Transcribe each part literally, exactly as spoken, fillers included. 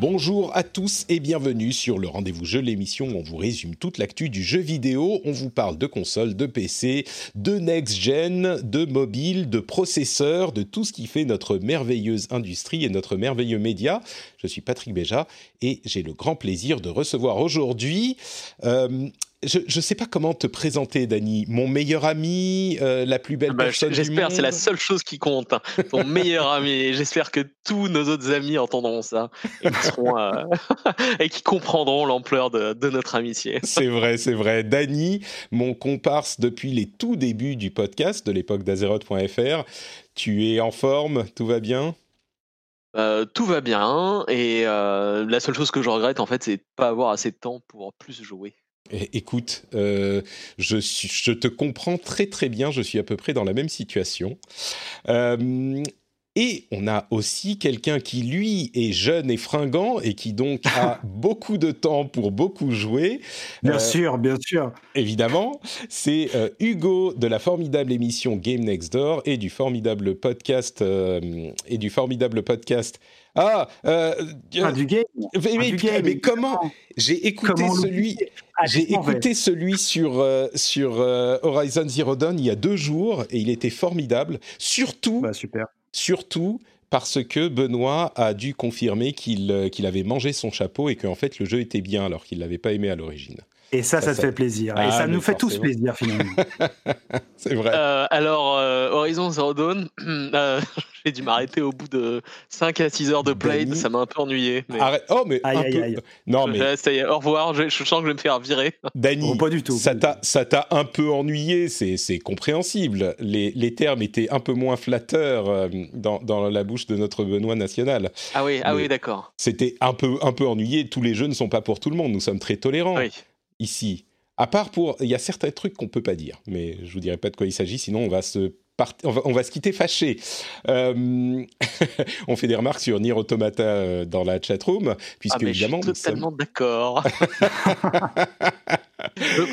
Bonjour à tous et bienvenue sur le Rendez-vous Jeux, l'émission où on vous résume toute l'actu du jeu vidéo. On vous parle de consoles, de P C, de next-gen, de mobile, de processeurs, de tout ce qui fait notre merveilleuse industrie et notre merveilleux média. Je suis Patrick Béja et j'ai le grand plaisir de recevoir aujourd'hui... Euh, Je ne sais pas comment te présenter, Dany. Mon meilleur ami, euh, la plus belle bah, personne du monde. J'espère, c'est la seule chose qui compte. Hein. Ton meilleur ami. Et j'espère que tous nos autres amis entendront ça et, seront, euh, et qui comprendront l'ampleur de, de notre amitié. C'est vrai, c'est vrai. Dany, mon comparse depuis les tout débuts du podcast, de l'époque d'Azeroth.fr. Tu es en forme, tout va bien ? Euh, tout va bien. Et euh, la seule chose que je regrette, en fait, c'est de ne pas avoir assez de temps pour plus jouer. Écoute, euh, je, je te comprends très très bien, je suis à peu près dans la même situation. Euh, et on a aussi quelqu'un qui, lui, est jeune et fringant et qui donc a beaucoup de temps pour beaucoup jouer. Bien euh, sûr, bien sûr. Évidemment, c'est euh, Hugo de la formidable émission Game Next Door et du formidable podcast... Euh, et du formidable podcast Ah, euh, ah, du game. Mais, ah, mais, du game. mais comment J'ai écouté comment celui, ah, j'ai écouté celui sur euh, sur euh, Horizon Zero Dawn il y a deux jours et il était formidable. Surtout, bah, super. Surtout parce que Benoît a dû confirmer qu'il euh, qu'il avait mangé son chapeau et qu'en fait le jeu était bien alors qu'il l'avait pas aimé à l'origine. Et ça, ça, ça te ça... fait plaisir. Ah, et ça nous fait forcément. tous plaisir, finalement. C'est vrai. Euh, alors, euh, Horizon Zero Dawn, euh, j'ai dû m'arrêter au bout de cinq à six heures de play. Dany. Ça m'a un peu ennuyé. Mais... Arrête. Oh, mais aïe, un aïe, peu. Aïe. Non, je, mais... Ça y est, au revoir. Je, je sens que je vais me faire virer. Dany, oh, pas du tout. Ça t'a, ça t'a un peu ennuyé. C'est, c'est compréhensible. Les, les termes étaient un peu moins flatteurs euh, dans, dans la bouche de notre Benoît national. Ah oui, ah oui d'accord. C'était un peu, un peu ennuyé. Tous les jeux ne sont pas pour tout le monde. Nous sommes très tolérants. Oui. Ici, à part pour... Il y a certains trucs qu'on ne peut pas dire, mais je ne vous dirai pas de quoi il s'agit, sinon on va se, part... on va, on va se quitter fâché. Euh... on fait des remarques sur Nier Automata dans la chatroom, puisque ah mais évidemment... Je suis totalement sommes... d'accord.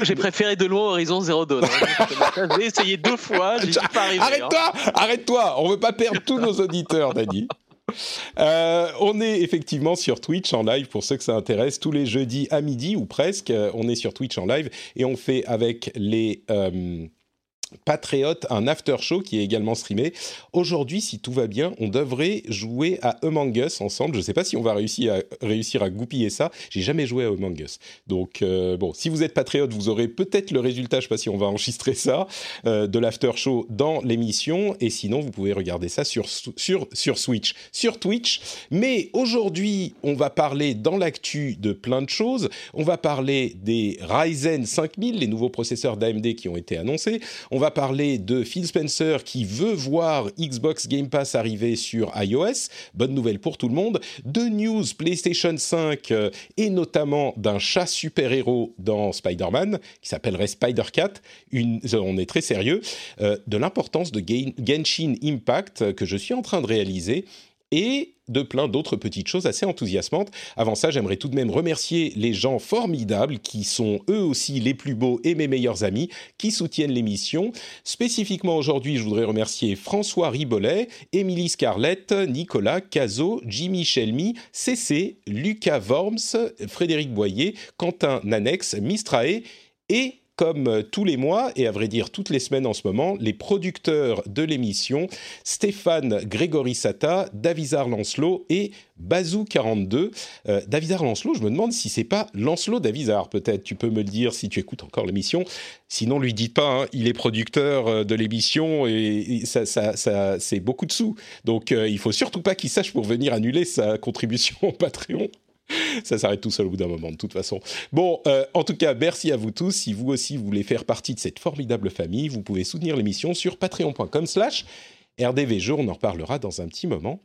J'ai préféré de loin Horizon Zero Dawn. Hein. J'ai essayé deux fois, j'ai pas arrivé. Arrête-toi, hein. Arrête-toi, on ne veut pas perdre tous nos auditeurs, Dany. Euh, on est effectivement sur Twitch en live pour ceux que ça intéresse, tous les jeudis à midi ou presque, on est sur Twitch en live et on fait avec les euh, Patriotes un after show qui est également streamé. Aujourd'hui, si tout va bien, on devrait jouer à Among Us ensemble. Je ne sais pas si on va réussir à, réussir à goupiller ça, j'ai jamais joué à Among Us. Donc euh, bon, si vous êtes Patriote, vous aurez peut-être le résultat, je ne sais pas si on va enregistrer ça, euh, de l'after show dans l'émission. Et sinon, vous pouvez regarder ça sur, sur, sur Switch, sur Twitch. Mais aujourd'hui, on va parler dans l'actu de plein de choses. On va parler des Ryzen cinq mille, les nouveaux processeurs d'A M D qui ont été annoncés. On va parler de Phil Spencer qui veut voir Xbox Game Pass arriver sur iOS. Bonne nouvelle pour tout le monde. De news PlayStation cinq euh, et notamment d'un chat super-héros dans Spider-Man qui s'appellerait Spider-Cat. Une, on est très sérieux. Euh, de l'importance de Gen- Genshin Impact euh, que je suis en train de réaliser et de plein d'autres petites choses assez enthousiasmantes. Avant ça, j'aimerais tout de même remercier les gens formidables qui sont eux aussi les plus beaux et mes meilleurs amis qui soutiennent l'émission. Spécifiquement aujourd'hui, je voudrais remercier François Ribollet, Émilie Scarlett, Nicolas, Caso, Jimmy Chelmy, C C, Lucas Worms, Frédéric Boyer, Quentin Nanex, Mistrae et... comme tous les mois, et à vrai dire toutes les semaines en ce moment, les producteurs de l'émission, Stéphane Grégory Sata, Davizar Lancelot et Bazou quarante-deux. Euh, Davizar Lancelot, je me demande si c'est pas Lancelot Davizar, peut-être. Tu peux me le dire si tu écoutes encore l'émission. Sinon, lui dis pas, hein, il est producteur de l'émission et ça, ça, ça, c'est beaucoup de sous. Donc, euh, il faut surtout pas qu'il sache pour venir annuler sa contribution au Patreon. ça s'arrête tout seul au bout d'un moment, de toute façon. Bon, euh, en tout cas, merci à vous tous. Si vous aussi, vous voulez faire partie de cette formidable famille, vous pouvez soutenir l'émission sur patreon point com slash R D V Jeux. On en reparlera dans un petit moment.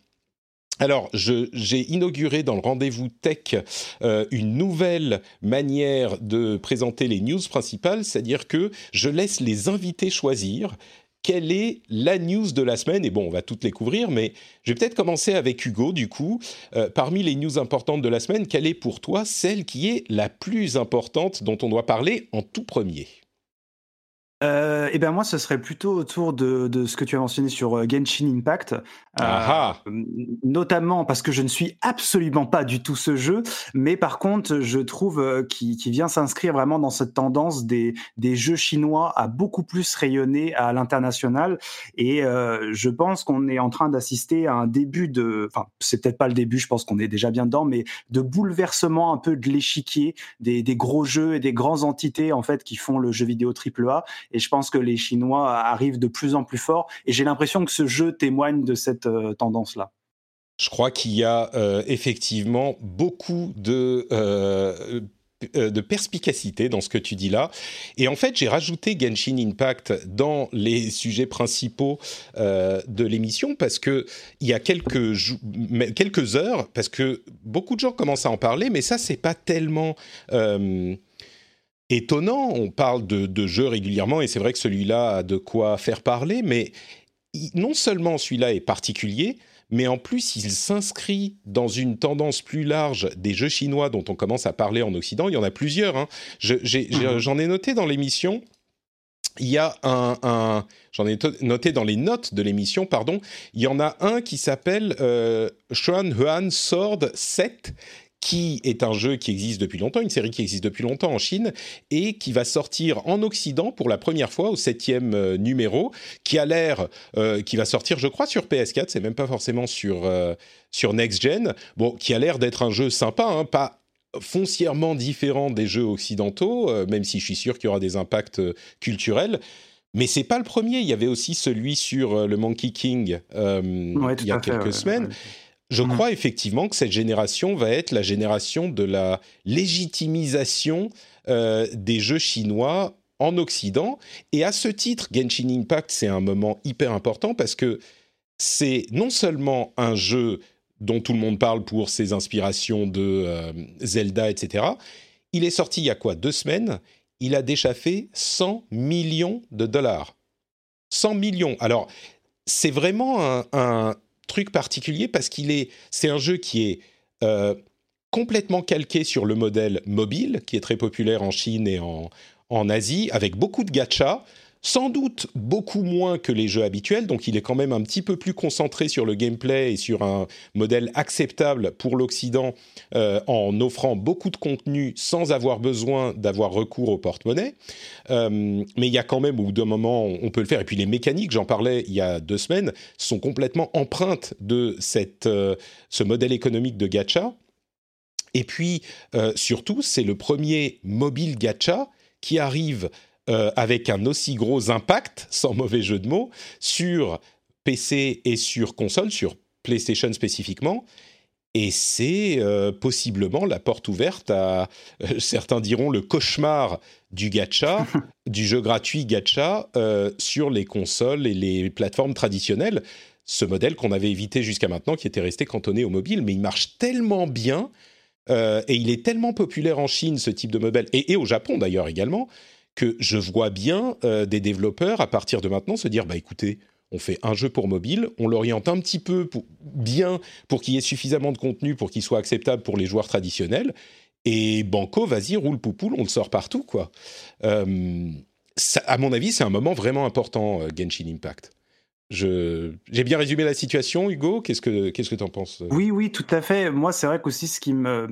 Alors, je, j'ai inauguré dans le rendez-vous tech euh, une nouvelle manière de présenter les news principales, c'est-à-dire que je laisse les invités choisir quelle est la news de la semaine. Et bon, on va toutes les couvrir, mais je vais peut-être commencer avec Hugo, du coup. Euh, parmi les news importantes de la semaine, quelle est pour toi celle qui est la plus importante dont on doit parler en tout premier ? Euh, et ben moi, ce serait plutôt autour de, de ce que tu as mentionné sur Genshin Impact, euh, notamment parce que je ne suis absolument pas du tout ce jeu, mais par contre, je trouve qu'il, qu'il vient s'inscrire vraiment dans cette tendance des, des jeux chinois à beaucoup plus rayonner à l'international. Et euh, je pense qu'on est en train d'assister à un début de, enfin, c'est peut-être pas le début, je pense qu'on est déjà bien dedans, mais de bouleversement un peu de l'échiquier des, des gros jeux et des grandes entités en fait qui font le jeu vidéo triple A. Et je pense que les Chinois arrivent de plus en plus fort. Et j'ai l'impression que ce jeu témoigne de cette euh, tendance-là. Je crois qu'il y a euh, effectivement beaucoup de, euh, de perspicacité dans ce que tu dis là. Et en fait, j'ai rajouté Genshin Impact dans les sujets principaux euh, de l'émission parce qu'il y a quelques, jou- quelques heures, parce que beaucoup de gens commencent à en parler, mais ça, c'est pas tellement... Euh, étonnant, on parle de, de jeux régulièrement et c'est vrai que celui-là a de quoi faire parler, mais il, non seulement celui-là est particulier, mais en plus il s'inscrit dans une tendance plus large des jeux chinois dont on commence à parler en Occident. Il y en a plusieurs, hein. Je, j'ai, j'ai, j'en ai noté dans l'émission, il y a un, un... J'en ai noté dans les notes de l'émission, pardon, il y en a un qui s'appelle euh, Xuanhuan Sword sept, qui est un jeu qui existe depuis longtemps, une série qui existe depuis longtemps en Chine, et qui va sortir en Occident pour la première fois au septième euh, numéro, qui a l'air, euh, qui va sortir, je crois, sur P S quatre, c'est même pas forcément sur, euh, sur Next Gen, bon, qui a l'air d'être un jeu sympa, hein, pas foncièrement différent des jeux occidentaux, euh, même si je suis sûr qu'il y aura des impacts euh, culturels. Mais c'est pas le premier, il y avait aussi celui sur euh, le Monkey King euh, ouais, il y a quelques fait, ouais, semaines. Ouais, ouais. Je crois effectivement que cette génération va être la génération de la légitimisation euh, des jeux chinois en Occident. Et à ce titre, Genshin Impact, c'est un moment hyper important parce que c'est non seulement un jeu dont tout le monde parle pour ses inspirations de euh, Zelda, et cetera. Il est sorti il y a quoi, deux semaines ? Il a déjà fait cent millions de dollars. cent millions. Alors, c'est vraiment un... un truc particulier parce qu'il est, c'est un jeu qui est euh, complètement calqué sur le modèle mobile qui est très populaire en Chine et en, en Asie, avec beaucoup de gacha, sans doute beaucoup moins que les jeux habituels, donc il est quand même un petit peu plus concentré sur le gameplay et sur un modèle acceptable pour l'Occident euh, en offrant beaucoup de contenu sans avoir besoin d'avoir recours au porte-monnaie. Euh, mais il y a quand même, au bout d'un moment, on peut le faire. Et puis les mécaniques, j'en parlais il y a deux semaines, sont complètement empreintes de cette, euh, ce modèle économique de gacha. Et puis, euh, surtout, c'est le premier mobile gacha qui arrive... Euh, avec un aussi gros impact, sans mauvais jeu de mots, sur P C et sur console, sur PlayStation spécifiquement, et c'est euh, possiblement la porte ouverte à, euh, certains diront, le cauchemar du gacha, du jeu gratuit gacha, euh, sur les consoles et les plateformes traditionnelles. Ce modèle qu'on avait évité jusqu'à maintenant, qui était resté cantonné au mobile, mais il marche tellement bien, euh, et il est tellement populaire en Chine, ce type de modèle, et, et au Japon d'ailleurs également, que je vois bien euh, des développeurs, à partir de maintenant, se dire « bah écoutez, on fait un jeu pour mobile, on l'oriente un petit peu pour, bien pour qu'il y ait suffisamment de contenu, pour qu'il soit acceptable pour les joueurs traditionnels, et banco, vas-y, roule poupoule, on le sort partout, quoi. Euh, » À mon avis, c'est un moment vraiment important, Genshin Impact. Je... J'ai bien résumé la situation, Hugo. Qu'est-ce que qu'est-ce que t'en penses ? Oui, oui, tout à fait. Moi, c'est vrai qu'aussi, ce qui me...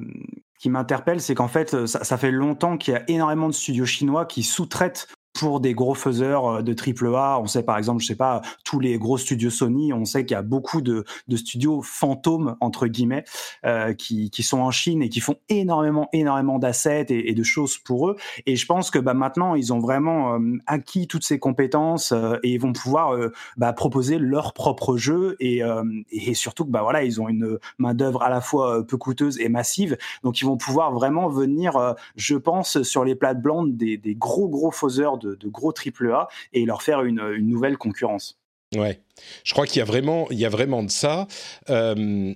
qui m'interpelle, c'est qu'en fait, ça, ça fait longtemps qu'il y a énormément de studios chinois qui sous-traitent pour des gros faiseurs de triple A. On sait par exemple, je sais pas, tous les gros studios Sony, on sait qu'il y a beaucoup de, de studios fantômes, entre guillemets, euh, qui, qui sont en Chine et qui font énormément, énormément d'assets et, et de choses pour eux. Et je pense que bah, maintenant, ils ont vraiment euh, acquis toutes ces compétences euh, et ils vont pouvoir euh, bah, proposer leur propre jeu. Et, euh, et surtout que bah, voilà, ils ont une main-d'œuvre à la fois peu coûteuse et massive. Donc, ils vont pouvoir vraiment venir, euh, je pense, sur les plates blanches des, des gros, gros faiseurs de De, de gros triple A et leur faire une, une nouvelle concurrence. Ouais, je crois qu'il y a vraiment, il y a vraiment de ça. Euh,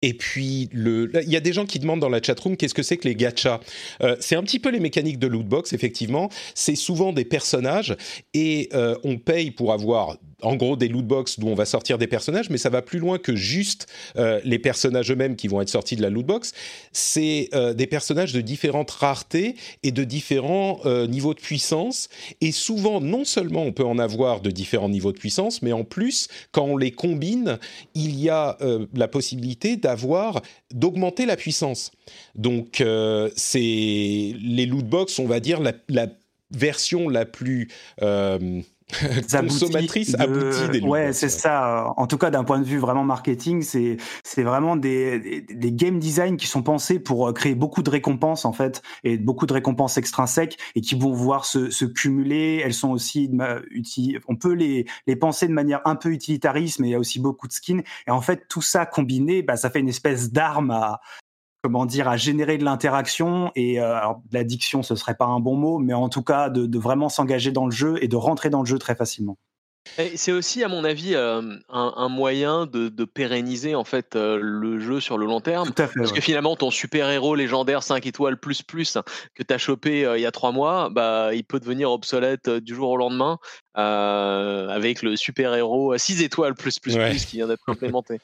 et puis, le, là, il y a des gens qui demandent dans la chatroom qu'est-ce que c'est que les gachas. Euh, c'est un petit peu les mécaniques de lootbox, effectivement. C'est souvent des personnages et euh, on paye pour avoir, en gros, des lootbox d'où on va sortir des personnages, mais ça va plus loin que juste euh, les personnages eux-mêmes qui vont être sortis de la lootbox. C'est euh, des personnages de différentes raretés et de différents euh, niveaux de puissance. Et souvent, non seulement on peut en avoir de différents niveaux de puissance, mais en plus, quand on les combine, il y a euh, la possibilité d'avoir, d'augmenter la puissance. Donc, euh, c'est les lootbox, on va dire, la, la version la plus... Euh, consommatrice aboutie des lootbox. Ouais, c'est ça. En tout cas, d'un point de vue vraiment marketing, c'est, c'est vraiment des, des, des game design qui sont pensés pour créer beaucoup de récompenses, en fait, et beaucoup de récompenses extrinsèques et qui vont pouvoir se, se cumuler. Elles sont aussi utiles. On peut les, les penser de manière un peu utilitariste, mais il y a aussi beaucoup de skins. Et en fait, tout ça combiné, bah, ça fait une espèce d'arme à, comment dire, à générer de l'interaction et euh, alors, l'addiction, ce serait pas un bon mot, mais en tout cas de, de vraiment s'engager dans le jeu et de rentrer dans le jeu très facilement. Et c'est aussi, à mon avis, euh, un, un moyen de, de pérenniser en fait euh, le jeu sur le long terme. Tout à fait, parce ouais. que finalement, ton super-héros légendaire cinq étoiles plus plus que t'as chopé euh, il y a trois mois, bah, il peut devenir obsolète euh, du jour au lendemain euh, avec le super-héros six étoiles plus plus ouais. plus qui vient d'être implémenté.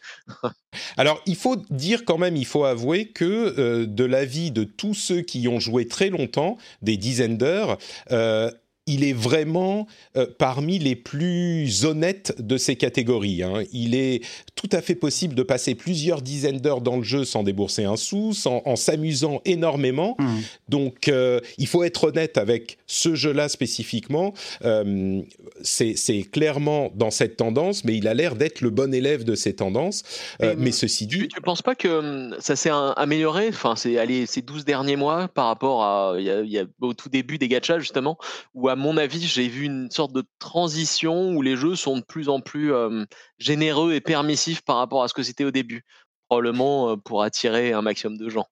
Alors, il faut dire quand même, il faut avouer que euh, de l'avis de tous ceux qui y ont joué très longtemps, des dizaines d'heures, euh, il est vraiment euh, parmi les plus honnêtes de ces catégories. Hein. Il est tout à fait possible de passer plusieurs dizaines d'heures dans le jeu sans débourser un sou, sans, en s'amusant énormément. Mmh. Donc, euh, il faut être honnête avec ce jeu-là spécifiquement. Euh, c'est, c'est clairement dans cette tendance, mais il a l'air d'être le bon élève de ces tendances. Euh, mais ceci dit... Tu ne penses pas que ça s'est amélioré, enfin, c'est, allez, ces douze derniers mois par rapport à, y a, y a, au tout début des gachas, justement, où à À mon avis, j'ai vu une sorte de transition où les jeux sont de plus en plus euh, généreux et permissifs par rapport à ce que c'était au début, probablement euh, pour attirer un maximum de gens.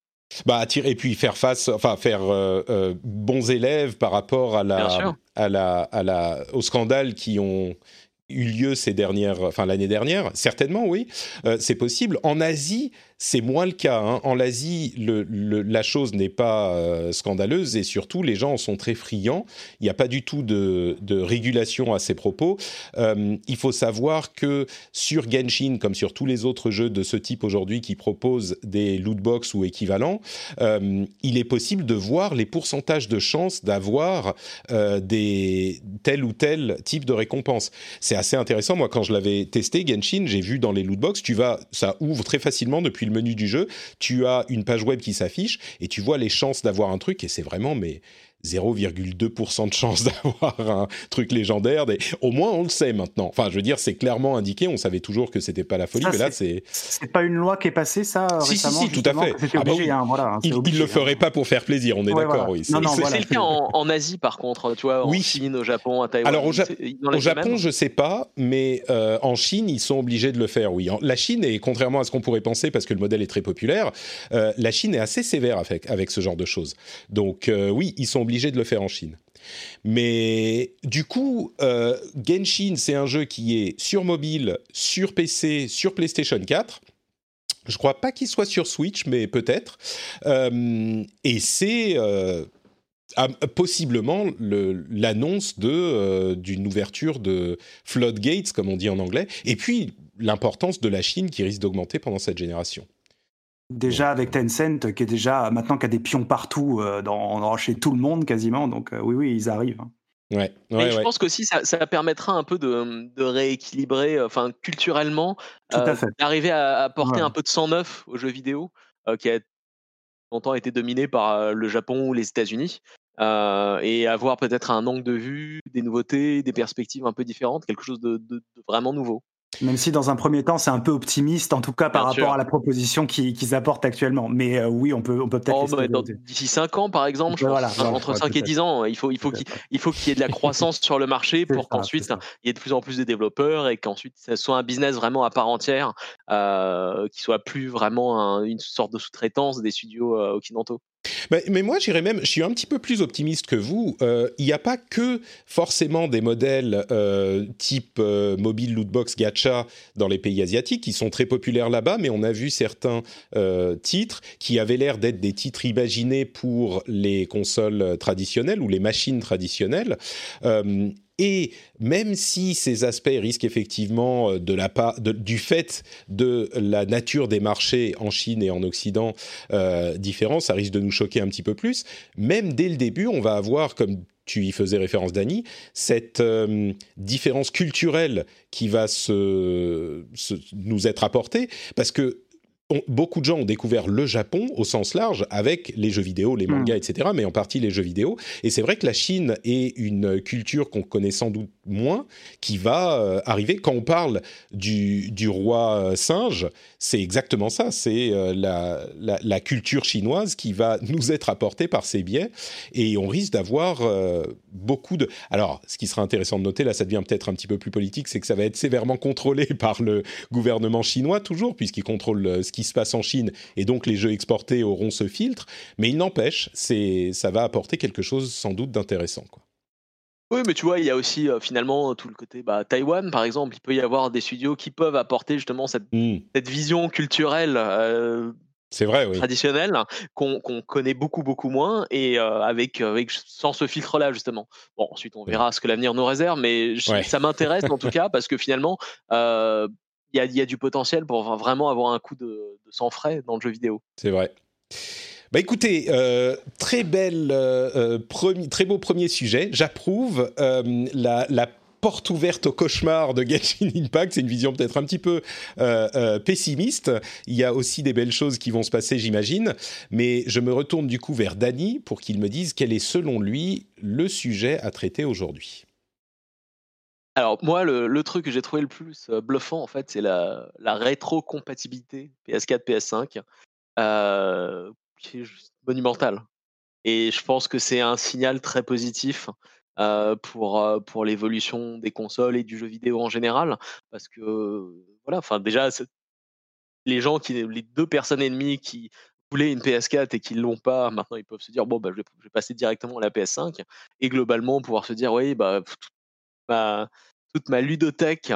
Bah, attirer, et puis faire face, enfin faire euh, euh, bons élèves par rapport à la, à la, à la, aux scandales qui ont eu lieu ces dernières, enfin l'année dernière, certainement oui, euh, c'est possible. En Asie, c'est moins le cas. Hein. En Asie, le, le, la chose n'est pas euh, scandaleuse et surtout les gens en sont très friands. Il n'y a pas du tout de, de régulation à ces propos. Euh, il faut savoir que sur Genshin, comme sur tous les autres jeux de ce type aujourd'hui qui proposent des lootbox ou équivalents, euh, il est possible de voir les pourcentages de chances d'avoir euh, des tel ou tel type de récompense. C'est assez intéressant. Moi, quand je l'avais testé Genshin, j'ai vu dans les lootbox, tu vas, ça ouvre très facilement depuis le menu du jeu, tu as une page web qui s'affiche et tu vois les chances d'avoir un truc et c'est vraiment mais zéro virgule deux pour cent de chance d'avoir un truc légendaire. Des... Au moins, on le sait maintenant. Enfin, je veux dire, c'est clairement indiqué. On savait toujours que c'était pas la folie, ça, mais là, c'est... C'est pas une loi qui est passée, ça, si, récemment. Si, si, tout à fait. Ah obligé, bah, hein, voilà, il, obligé, il le ferait hein. pas pour faire plaisir, on est ouais, d'accord. Voilà. Oui. C'est, non, non, c'est, voilà. c'est le cas en, en Asie, par contre. Tu vois, en oui. Chine, au Japon, à Taïwan. Alors, au, ja- au Japon, je sais pas, mais euh, en Chine, ils sont obligés de le faire, oui. En, la Chine, et contrairement à ce qu'on pourrait penser, parce que le modèle est très populaire, euh, la Chine est assez sévère avec, avec ce genre de choses. Donc, euh, oui, ils sont obligé de le faire en Chine. Mais du coup, euh, Genshin, c'est un jeu qui est sur mobile, sur P C, sur PlayStation quatre. Je ne crois pas qu'il soit sur Switch, mais peut-être. Euh, et c'est euh, à, possiblement le, l'annonce de, euh, d'une ouverture de floodgates, comme on dit en anglais. Et puis, l'importance de la Chine qui risque d'augmenter pendant cette génération. Déjà avec Tencent, qui est déjà maintenant qui a des pions partout, euh, dans, dans, chez tout le monde quasiment, donc euh, oui, oui, ils arrivent. Ouais, ouais, et je ouais. pense qu'aussi ça, ça permettra un peu de, de rééquilibrer, enfin euh, culturellement, euh, tout à fait. d'arriver à apporter ouais. un peu de sang neuf aux jeux vidéo, euh, qui a longtemps été dominé par euh, le Japon ou les États-Unis. Euh, et avoir peut-être un angle de vue, des nouveautés, des perspectives un peu différentes, quelque chose de, de, de vraiment nouveau. Même si dans un premier temps c'est un peu optimiste, en tout cas par Bien rapport sûr. à la proposition qu'ils, qu'ils apportent actuellement. Mais euh, oui, on peut, on peut peut-être. Oh, bah, dans, d'ici cinq ans, par exemple, je voilà, pense, voilà, entre ouais, cinq et dix ans, il faut, il faut, qu'il, il faut qu'il y ait de la croissance sur le marché pour ça, qu'ensuite il y ait de plus en plus de développeurs et qu'ensuite ça soit un business vraiment à part entière, euh, qui soit plus vraiment un, une sorte de sous-traitance des studios euh, occidentaux. Mais, mais moi, j'irais même, je suis un petit peu plus optimiste que vous. Il euh, n'y a pas que forcément des modèles euh, type euh, mobile lootbox gacha dans les pays asiatiques qui sont très populaires là-bas, mais on a vu certains euh, titres qui avaient l'air d'être des titres imaginés pour les consoles traditionnelles ou les machines traditionnelles. Euh, Et même si ces aspects risquent effectivement, de la pa- de, du fait de la nature des marchés en Chine et en Occident euh, différents, ça risque de nous choquer un petit peu plus, même dès le début, on va avoir, comme tu y faisais référence, Dany, cette euh, différence culturelle qui va se, se, nous être apportée, parce que On, beaucoup de gens ont découvert le Japon au sens large avec les jeux vidéo, les mangas, mmh. et cetera, mais en partie les jeux vidéo. Et c'est vrai que la Chine est une culture qu'on connaît sans doute moins, qui va euh, arriver. Quand on parle du, du roi euh, singe, c'est exactement ça. C'est euh, la, la, la culture chinoise qui va nous être apportée par ces biais. Et on risque d'avoir euh, beaucoup de... Alors, ce qui sera intéressant de noter, là, ça devient peut-être un petit peu plus politique, c'est que ça va être sévèrement contrôlé par le gouvernement chinois, toujours, puisqu'il contrôle euh, ce qui se passe en Chine, et donc les jeux exportés auront ce filtre, mais il n'empêche, c'est, ça va apporter quelque chose sans doute d'intéressant, quoi. Oui, mais tu vois, il y a aussi euh, finalement tout le côté bah, Taïwan, par exemple. Il peut y avoir des studios qui peuvent apporter justement cette, mmh. cette vision culturelle euh, c'est vrai, oui. traditionnelle qu'on, qu'on connaît beaucoup, beaucoup moins, et euh, avec, avec, sans ce filtre-là, justement. Bon, ensuite, on verra ouais. ce que l'avenir nous réserve, mais je, ouais. ça m'intéresse en tout cas, parce que finalement... Euh, Il y, a, il y a du potentiel pour vraiment avoir un coup de, de sang frais dans le jeu vidéo. C'est vrai. Bah écoutez, euh, très, belle, euh, premi- très beau premier sujet. J'approuve euh, la, la porte ouverte au cauchemar de Genshin Impact. C'est une vision peut-être un petit peu euh, euh, pessimiste. Il y a aussi des belles choses qui vont se passer, j'imagine. Mais je me retourne du coup vers Dany pour qu'il me dise quel est selon lui le sujet à traiter aujourd'hui. Alors moi, le, le truc que j'ai trouvé le plus bluffant, en fait, c'est la, la rétrocompatibilité P S quatre, P S cinq, euh, qui est juste monumentale. Et je pense que c'est un signal très positif euh, pour, pour l'évolution des consoles et du jeu vidéo en général, parce que voilà, enfin déjà, les gens qui, les deux personnes et demie qui voulaient une P S quatre et qu'ils l'ont pas, maintenant ils peuvent se dire bon bah je vais, je vais passer directement à la P S cinq, et globalement pouvoir se dire oui bah Ma, toute ma ludothèque,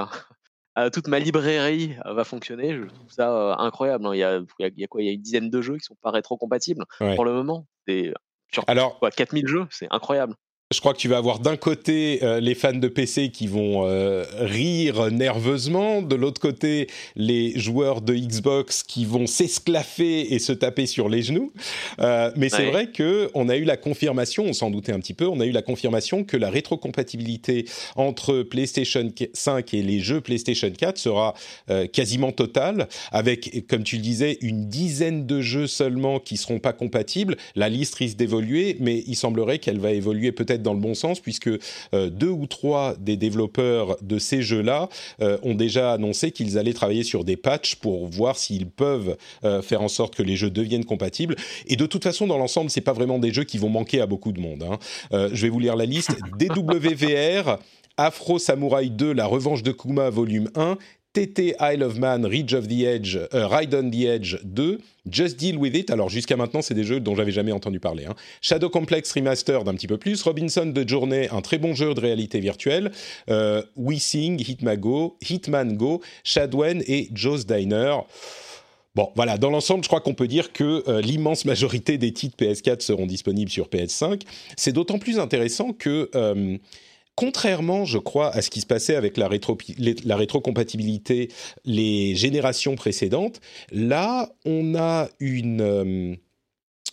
euh, toute ma librairie euh, va fonctionner. Je trouve ça euh, incroyable. Il y a, il y a quoi ? Il y a une dizaine de jeux qui ne sont pas rétrocompatibles ouais. pour le moment. C'est sur Alors... quoi, quatre mille jeux, c'est incroyable. Je crois que tu vas avoir d'un côté euh, les fans de P C qui vont euh, rire nerveusement, de l'autre côté les joueurs de Xbox qui vont s'esclaffer et se taper sur les genoux. Euh, mais ouais. c'est vrai qu'on a eu la confirmation, on s'en doutait un petit peu, on a eu la confirmation que la rétrocompatibilité entre PlayStation cinq et les jeux PlayStation quatre sera euh, quasiment totale, avec, comme tu le disais, une dizaine de jeux seulement qui ne seront pas compatibles. La liste risque d'évoluer, mais il semblerait qu'elle va évoluer peut-être dans le bon sens, puisque euh, deux ou trois des développeurs de ces jeux-là euh, ont déjà annoncé qu'ils allaient travailler sur des patchs pour voir s'ils peuvent euh, faire en sorte que les jeux deviennent compatibles. Et de toute façon, dans l'ensemble, c'est pas vraiment des jeux qui vont manquer à beaucoup de monde, hein. Euh, je vais vous lire la liste. D W V R, Afro Samurai deux, La Revanche de Kuma, volume un, T T Isle of Man, Ridge of the Edge, euh, Ride on the Edge deux, Just Deal With It, alors jusqu'à maintenant c'est des jeux dont j'avais jamais entendu parler, hein. Shadow Complex Remastered d'un petit peu plus, Robinson de Journée, un très bon jeu de réalité virtuelle, euh, We Sing, Hitmago, Hitman Go, Shadwen et Joe's Diner. Bon, voilà, dans l'ensemble, je crois qu'on peut dire que euh, l'immense majorité des titres P S quatre seront disponibles sur P S cinq. C'est d'autant plus intéressant que... Euh, Contrairement, je crois, à ce qui se passait avec la, rétro, la rétrocompatibilité, les générations précédentes, là, on a une, euh,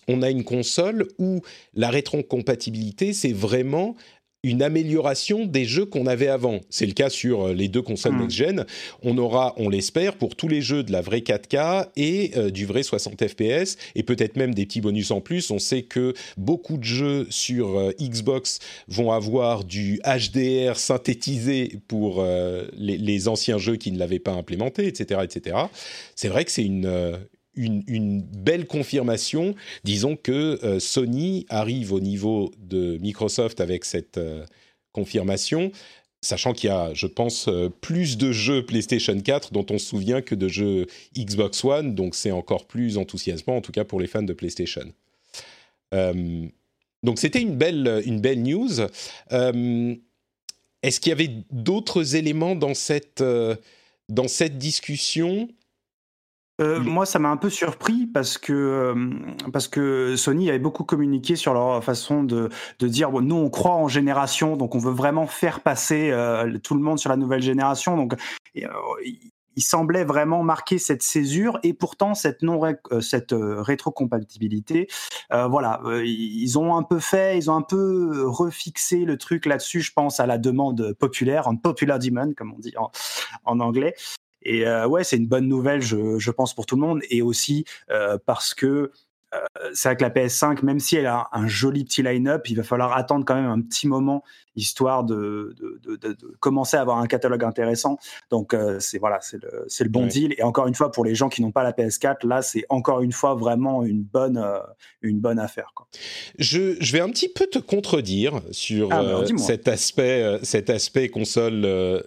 on a une console où la rétrocompatibilité, c'est vraiment une amélioration des jeux qu'on avait avant. C'est le cas sur les deux consoles mmh. next-gen. On aura, on l'espère, pour tous les jeux de la vraie quatre K et euh, du vrai soixante F P S, et peut-être même des petits bonus en plus. On sait que beaucoup de jeux sur euh, Xbox vont avoir du H D R synthétisé pour euh, les, les anciens jeux qui ne l'avaient pas implémenté, et cetera, et cetera. C'est vrai que c'est une... Euh, Une, une belle confirmation, disons que euh, Sony arrive au niveau de Microsoft avec cette euh, confirmation, sachant qu'il y a, je pense, euh, plus de jeux PlayStation quatre dont on se souvient que de jeux Xbox One, donc c'est encore plus enthousiasmant, en tout cas pour les fans de PlayStation. Euh, donc c'était une belle, une belle news. Euh, est-ce qu'il y avait d'autres éléments dans cette, euh, dans cette discussion ? Euh, moi, ça m'a un peu surpris parce que, euh, parce que Sony avait beaucoup communiqué sur leur façon de, de dire bon, nous, on croit en génération, donc on veut vraiment faire passer euh, tout le monde sur la nouvelle génération. Donc, et, euh, il semblait vraiment marquer cette césure et pourtant cette, non ré- euh, cette euh, rétrocompatibilité. Euh, voilà, euh, ils ont un peu fait, ils ont un peu refixé le truc là-dessus, je pense, à la demande populaire, en popular demand, comme on dit en, en anglais. Et euh, ouais, c'est une bonne nouvelle, je, je pense, pour tout le monde. Et aussi euh, parce que euh, c'est vrai que la P S cinq, même si elle a un, un joli petit line-up, il va falloir attendre quand même un petit moment, histoire de, de, de, de, de commencer à avoir un catalogue intéressant. Donc, euh, c'est, voilà, c'est, le, c'est le bon ouais. deal. Et encore une fois, pour les gens qui n'ont pas la P S quatre, là, c'est encore une fois vraiment une bonne, euh, une bonne affaire, quoi. Je, je vais un petit peu te contredire sur ah, euh, ben, cet, aspect, euh, cet aspect console... Euh...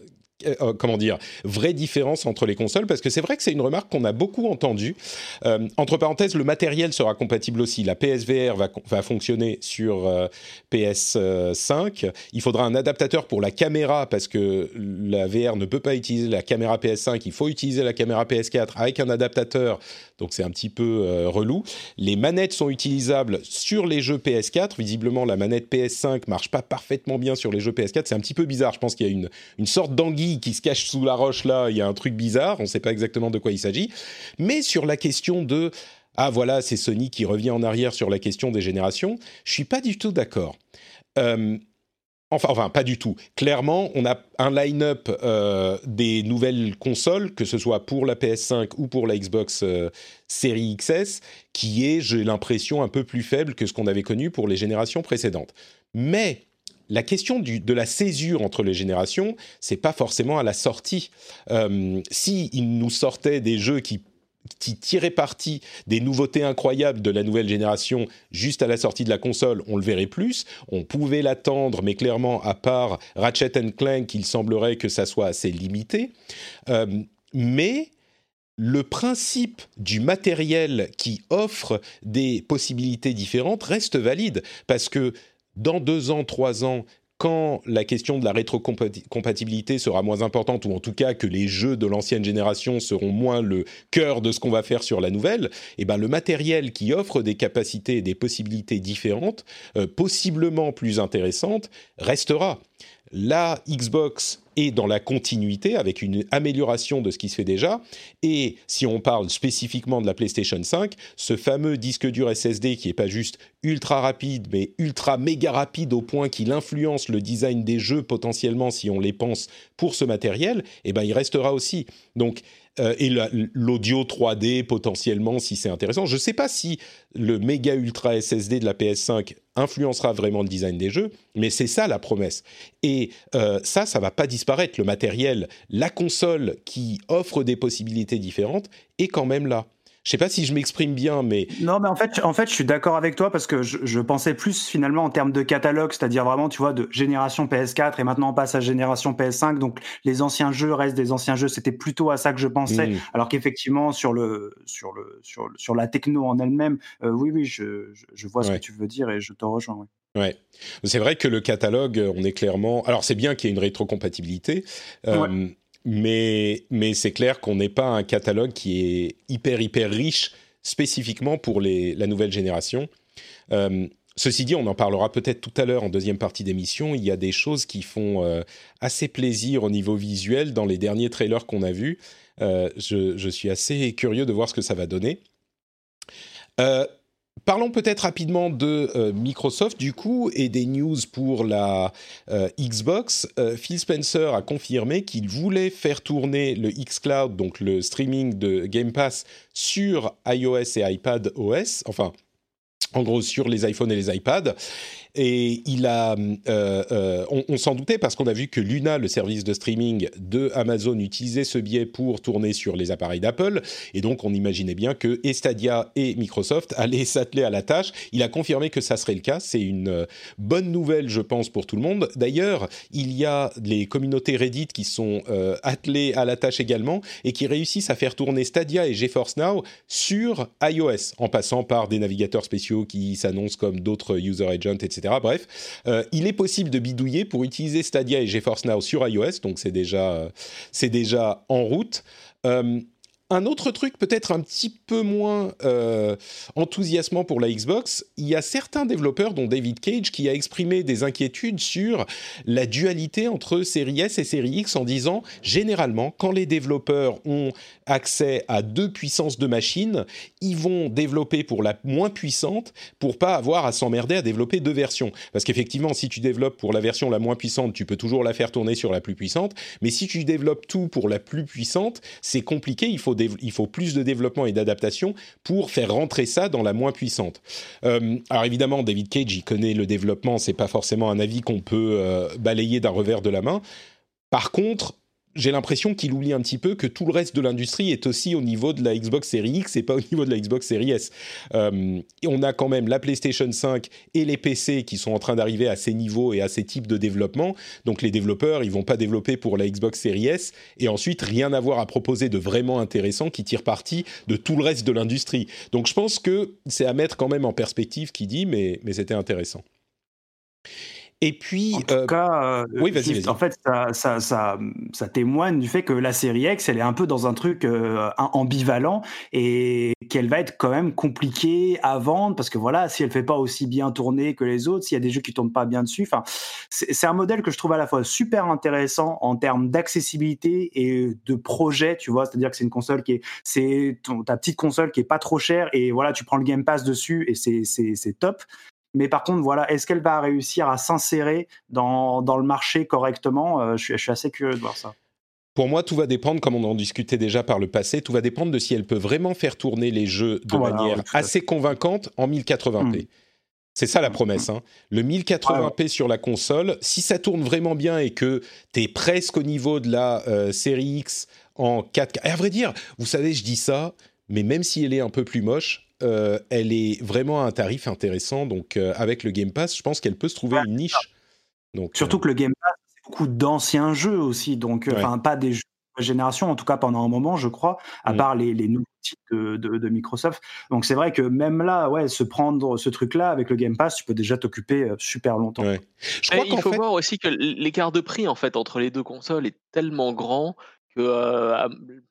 Euh, comment dire, vraie différence entre les consoles, parce que c'est vrai que c'est une remarque qu'on a beaucoup entendue. Euh, entre parenthèses, le matériel sera compatible aussi. La P S V R va, va fonctionner sur euh, P S cinq. Il faudra un adaptateur pour la caméra, parce que la V R ne peut pas utiliser la caméra P S cinq. Il faut utiliser la caméra P S quatre avec un adaptateur. Donc c'est un petit peu euh, relou. Les manettes sont utilisables sur les jeux P S quatre. Visiblement, la manette P S cinq ne marche pas parfaitement bien sur les jeux P S quatre. C'est un petit peu bizarre. Je pense qu'il y a une, une sorte d'anguille qui se cache sous la roche là, il y a un truc bizarre, on ne sait pas exactement de quoi il s'agit. Mais sur la question de « Ah voilà, c'est Sony qui revient en arrière sur la question des générations », je ne suis pas du tout d'accord. Euh, enfin, enfin, pas du tout. Clairement, on a un line-up euh, des nouvelles consoles, que ce soit pour la P S cinq ou pour la Xbox euh, Series X S, qui est, j'ai l'impression, un peu plus faible que ce qu'on avait connu pour les générations précédentes. Mais... la question du, de la césure entre les générations, c'est pas forcément à la sortie. Euh, si il nous sortait des jeux qui, qui tiraient parti des nouveautés incroyables de la nouvelle génération juste à la sortie de la console, on le verrait plus. On pouvait l'attendre, mais clairement, à part Ratchet and Clank, il semblerait que ça soit assez limité. Euh, mais... le principe du matériel qui offre des possibilités différentes reste valide, parce que dans deux ans, trois ans, quand la question de la rétrocompatibilité sera moins importante, ou en tout cas que les jeux de l'ancienne génération seront moins le cœur de ce qu'on va faire sur la nouvelle, eh ben le matériel qui offre des capacités et des possibilités différentes, euh, possiblement plus intéressantes, restera. La Xbox est dans la continuité avec une amélioration de ce qui se fait déjà, et si on parle spécifiquement de la PlayStation cinq, ce fameux disque dur S S D qui n'est pas juste ultra rapide mais ultra méga rapide au point qu'il influence le design des jeux potentiellement si on les pense pour ce matériel, eh ben il restera aussi. Donc euh, et la, l'audio trois D potentiellement si c'est intéressant. Je ne sais pas si le méga ultra S S D de la P S cinq influencera vraiment le design des jeux, mais c'est ça la promesse. Et euh, ça, ça ne va pas disparaître. Le matériel, la console qui offre des possibilités différentes est quand même là. Je ne sais pas si je m'exprime bien, mais... Non, mais en fait, en fait je suis d'accord avec toi parce que je, je pensais plus finalement en termes de catalogue, c'est-à-dire vraiment, tu vois, de génération P S quatre et maintenant on passe à génération P S cinq, donc les anciens jeux restent des anciens jeux, c'était plutôt à ça que je pensais, mmh. alors qu'effectivement, sur, le, sur, le, sur, le, sur la techno en elle-même, euh, oui, oui, je, je, je vois ouais. ce que tu veux dire et je te rejoins, oui. Ouais, c'est vrai que le catalogue, on est clairement... Alors, c'est bien qu'il y ait une rétrocompatibilité, euh, ouais. mais, mais c'est clair qu'on n'est pas un catalogue qui est hyper, hyper riche, spécifiquement pour les, la nouvelle génération. Euh, ceci dit, on en parlera peut-être tout à l'heure en deuxième partie d'émission, il y a des choses qui font euh, assez plaisir au niveau visuel dans les derniers trailers qu'on a vus. Euh, je, je suis assez curieux de voir ce que ça va donner. Euh, Parlons peut-être rapidement de euh, Microsoft, du coup, et des news pour la euh, Xbox. Euh, Phil Spencer a confirmé qu'il voulait faire tourner le xCloud, donc le streaming de Game Pass, sur iOS et iPadOS, enfin, en gros, sur les iPhones et les iPads. Et il a, euh, euh, on, on s'en doutait parce qu'on a vu que Luna, le service de streaming de Amazon, utilisait ce biais pour tourner sur les appareils d'Apple. Et donc, on imaginait bien que et Stadia et Microsoft allaient s'atteler à la tâche. Il a confirmé que ça serait le cas. C'est une bonne nouvelle, je pense, pour tout le monde. D'ailleurs, il y a les communautés Reddit qui sont euh, attelées à la tâche également et qui réussissent à faire tourner Stadia et GeForce Now sur iOS, en passant par des navigateurs spéciaux qui s'annoncent comme d'autres user agents, et cetera. Bref, euh, il est possible de bidouiller pour utiliser Stadia et GeForce Now sur iOS, donc c'est déjà, euh, c'est déjà en route. Euh, un autre truc peut-être un petit peu moins euh, enthousiasmant pour la Xbox, il y a certains développeurs, dont David Cage, qui a exprimé des inquiétudes sur la dualité entre série S et série X en disant, généralement, quand les développeurs ont accès à deux puissances de machines, ils vont développer pour la moins puissante pour pas avoir à s'emmerder à développer deux versions. Parce qu'effectivement, si tu développes pour la version la moins puissante, tu peux toujours la faire tourner sur la plus puissante, mais si tu développes tout pour la plus puissante, c'est compliqué, il faut, dév- il faut plus de développement et d'adaptation pour faire rentrer ça dans la moins puissante. Euh, alors évidemment, David Cage, il connaît le développement, c'est pas forcément un avis qu'on peut euh, balayer d'un revers de la main. Par contre, j'ai l'impression qu'il oublie un petit peu que tout le reste de l'industrie est aussi au niveau de la Xbox Series X et pas au niveau de la Xbox Series S. Euh, et on a quand même la PlayStation cinq et les P C qui sont en train d'arriver à ces niveaux et à ces types de développement. Donc les développeurs, ils vont pas développer pour la Xbox Series S et ensuite rien avoir à proposer de vraiment intéressant qui tire parti de tout le reste de l'industrie. Donc je pense que c'est à mettre quand même en perspective qui dit, mais, mais c'était intéressant. Et puis, en tout euh, cas, euh, oui, vas-y, vas-y. En fait, ça, ça, ça, ça témoigne du fait que la série X, elle est un peu dans un truc euh, ambivalent et qu'elle va être quand même compliquée à vendre parce que voilà, si elle fait pas aussi bien tourner que les autres, s'il y a des jeux qui tournent pas bien dessus, enfin, c'est, c'est un modèle que je trouve à la fois super intéressant en termes d'accessibilité et de projet, tu vois, c'est-à-dire que c'est une console qui est, c'est ton, ta petite console qui est pas trop chère et voilà, tu prends le Game Pass dessus et c'est, c'est, c'est top. Mais par contre, voilà, est-ce qu'elle va réussir à s'insérer dans, dans le marché correctement ? euh, je, suis, je suis assez curieux de voir ça. Pour moi, tout va dépendre, comme on en discutait déjà par le passé, tout va dépendre de si elle peut vraiment faire tourner les jeux de voilà, manière oui, assez convaincante en mille quatre-vingts p. Mmh. C'est ça la promesse, hein. Le mille quatre-vingts p ah ouais. sur la console, si ça tourne vraiment bien et que t'es presque au niveau de la euh, série X en quatre K... Et à vrai dire, vous savez, je dis ça, mais même si elle est un peu plus moche... Euh, elle est vraiment à un tarif intéressant, donc euh, avec le Game Pass, je pense qu'elle peut se trouver ouais, une niche. Donc, surtout euh... que le Game Pass, c'est beaucoup d'anciens jeux aussi, donc enfin euh, ouais. pas des jeux de génération, en tout cas pendant un moment, je crois, à mmh. part les, les nouveaux titres de, de, de Microsoft. Donc c'est vrai que même là, ouais, se prendre ce truc-là avec le Game Pass, tu peux déjà t'occuper super longtemps. Ouais. Je crois il faut fait... voir aussi que l'écart de prix en fait entre les deux consoles est tellement grand. Que, euh, à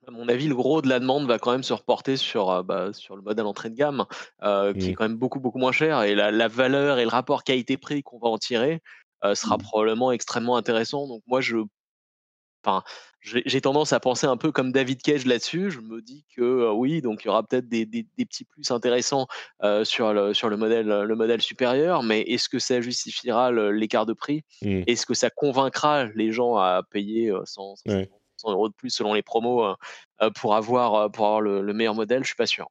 mon avis, le gros de la demande va quand même se reporter sur, euh, bah, sur le modèle entrée de gamme, euh, qui mmh. est quand même beaucoup, beaucoup moins cher. Et la, la valeur et le rapport qualité-prix qu'on va en tirer euh, sera mmh. probablement extrêmement intéressant. Donc, moi, je, enfin, j'ai, j'ai tendance à penser un peu comme David Cage là-dessus. Je me dis que euh, oui, donc il y aura peut-être des, des, des petits plus intéressants euh, sur, le, sur le, modèle, le modèle supérieur, mais est-ce que ça justifiera le, l'écart de prix mmh. Est-ce que ça convaincra les gens à payer sans. sans ouais. cent euros de plus selon les promos euh, pour avoir, pour avoir le, le meilleur modèle, je ne suis pas sûr.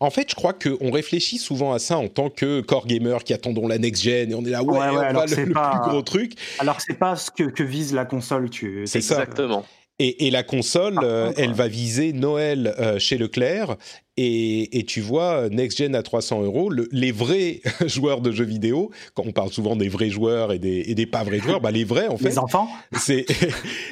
En fait, je crois qu'on réfléchit souvent à ça en tant que core gamer qui attendons la next-gen et on est là, ouais, ouais, ouais on va le, le pas, plus gros truc. Alors que ce n'est pas ce que, que vise la console. Tu... C'est, C'est ça. Exactement. Et, et la console, ah, euh, elle va viser Noël euh, chez Leclerc et, et tu vois Next Gen à trois cents euros. Le, les vrais joueurs de jeux vidéo, quand on parle souvent des vrais joueurs et des, et des pas vrais joueurs, bah les vrais en fait. Les enfants. C'est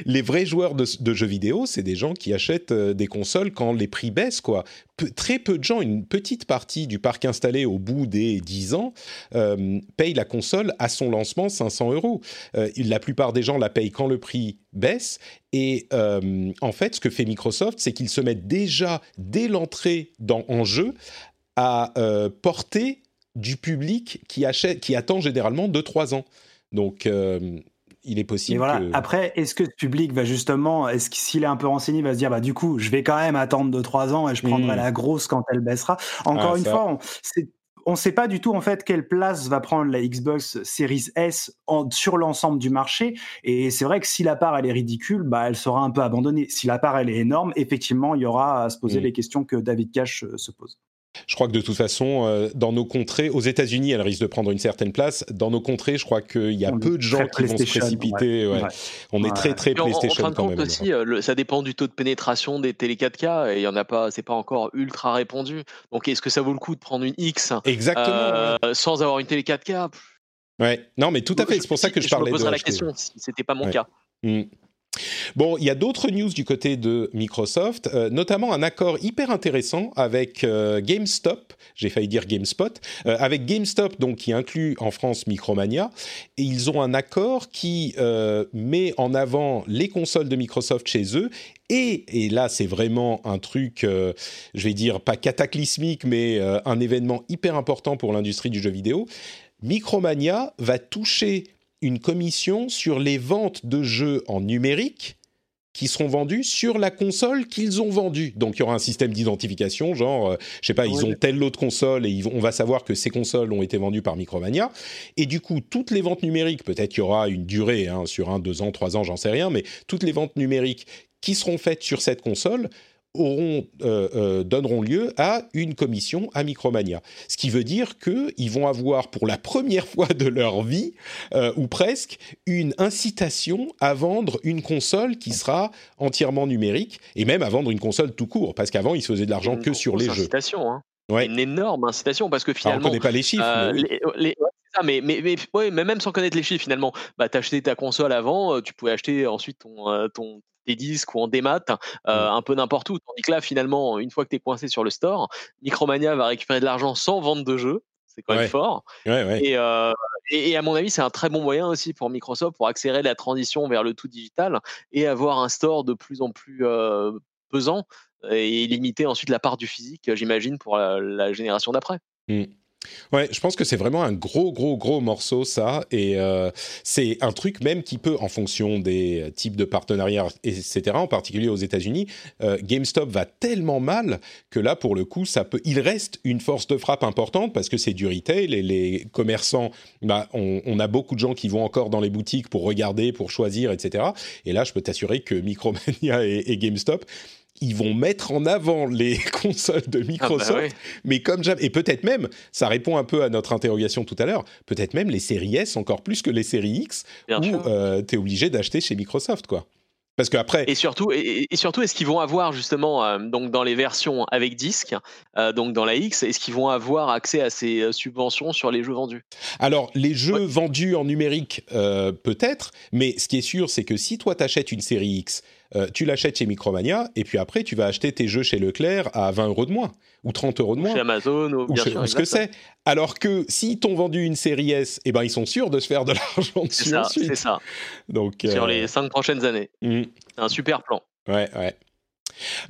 les vrais joueurs de, de jeux vidéo, c'est des gens qui achètent euh, des consoles quand les prix baissent quoi. Peu, très peu de gens, une petite partie du parc installé au bout des dix ans euh, paye la console à son lancement cinq cents euros. Euh, la plupart des gens la payent quand le prix baisse. Et euh, en fait, ce que fait Microsoft, c'est qu'ils se mettent déjà, dès l'entrée dans, en jeu, à euh, porter du public qui, achète, qui attend généralement deux à trois ans. Donc... Euh, il est possible. Et voilà. Que... Après, est-ce que le public va justement, est-ce que s'il est un peu renseigné, va se dire, bah du coup, je vais quand même attendre deux trois ans et je prendrai mmh. la grosse quand elle baissera. Encore ah, une ça. fois, on, c'est on ne sait pas du tout en fait quelle place va prendre la Xbox Series S en, sur l'ensemble du marché, et c'est vrai que si la part elle est ridicule, bah, elle sera un peu abandonnée. Si la part elle est énorme, effectivement il y aura à se poser mmh. les questions que David Cash euh, se pose. Je crois que de toute façon, euh, dans nos contrées, aux États-Unis, elle risque de prendre une certaine place. Dans nos contrées, je crois qu'il y a on peu de gens qui vont se précipiter. Ouais. Ouais. On ouais. est très, très PlayStation en, en quand même. En fin de compte aussi, le, ça dépend du taux de pénétration des télé quatre K. Et il y en a pas, c'est pas encore ultra répandu. Donc, est-ce que ça vaut le coup de prendre une X Exactement, euh, ouais. sans avoir une télé quatre K? Ouais. Non, mais tout à fait. C'est pour ça que je, je parlais de. Je me poserais la question si c'était pas mon ouais. cas. Mmh. Bon, il y a d'autres news du côté de Microsoft, euh, notamment un accord hyper intéressant avec euh, GameStop, j'ai failli dire GameSpot, euh, avec GameStop, donc, qui inclut en France Micromania. Et ils ont un accord qui euh, met en avant les consoles de Microsoft chez eux. Et, et là, c'est vraiment un truc, euh, je vais dire, pas cataclysmique, mais euh, un événement hyper important pour l'industrie du jeu vidéo. Micromania va toucher une commission sur les ventes de jeux en numérique qui seront vendus sur la console qu'ils ont vendue. Donc, il y aura un système d'identification, genre, euh, je sais pas, ils ont telle autre console et ils, on va savoir que ces consoles ont été vendues par Micromania. Et du coup, toutes les ventes numériques, peut-être qu'il y aura une durée, hein, sur un, deux ans, trois ans, j'en sais rien, mais toutes les ventes numériques qui seront faites sur cette console auront, euh, euh, donneront lieu à une commission à Micromania. Ce qui veut dire qu'ils vont avoir, pour la première fois de leur vie, euh, ou presque, une incitation à vendre une console qui sera entièrement numérique, et même à vendre une console tout court, parce qu'avant, ils se faisaient de l'argent que sur les jeux. Hein. Ouais. Une énorme incitation, parce que finalement... Alors on ne connaît pas les chiffres. Euh, mais oui. les, les... Ah, mais, mais, mais, ouais, mais même sans connaître les chiffres, finalement, bah, t'achetais ta console avant, tu pouvais acheter ensuite ton, ton, tes disques ou en démat, euh, un peu n'importe où. Tandis que là, finalement, une fois que t'es coincé sur le store, Micromania va récupérer de l'argent sans vente de jeu. C'est quand même ouais. fort. Ouais, ouais. Et, euh, et, et à mon avis, c'est un très bon moyen aussi pour Microsoft pour accélérer la transition vers le tout digital et avoir un store de plus en plus euh, pesant et limiter ensuite la part du physique, j'imagine, pour la, la génération d'après. Mm. Ouais, je pense que c'est vraiment un gros, gros, gros morceau, ça. Et euh, c'est un truc même qui peut, en fonction des types de partenariats, et cetera, en particulier aux États-Unis, euh, GameStop va tellement mal que là, pour le coup, ça peut. Il reste une force de frappe importante parce que c'est du retail et les commerçants, bah, on, on a beaucoup de gens qui vont encore dans les boutiques pour regarder, pour choisir, et cetera. Et là, je peux t'assurer que Micromania et, et GameStop, ils vont mettre en avant les consoles de Microsoft, ah bah ouais. mais comme jamais. Et peut-être même, ça répond un peu à notre interrogation tout à l'heure, peut-être même les séries S encore plus que les séries X, Bien où euh, tu es obligé d'acheter chez Microsoft, quoi. Parce que après... et, surtout, et, et surtout, est-ce qu'ils vont avoir justement, euh, donc dans les versions avec disque, euh, donc dans la X, est-ce qu'ils vont avoir accès à ces subventions sur les jeux vendus? Alors, les jeux ouais. vendus en numérique, euh, peut-être, mais ce qui est sûr, c'est que si toi, t'achètes une série X, euh, tu l'achètes chez Micromania, et puis après, tu vas acheter tes jeux chez Leclerc à vingt euros de moins, ou trente euros de moins. Chez Amazon, ou, ou bien chez, sûr, ce que c'est. Alors que s'ils t'ont vendu une série S, eh ben, ils sont sûrs de se faire de l'argent dessus. C'est ça, ensuite. C'est ça. Donc, euh... sur les cinq prochaines années. Mmh. C'est un super plan. Ouais, ouais.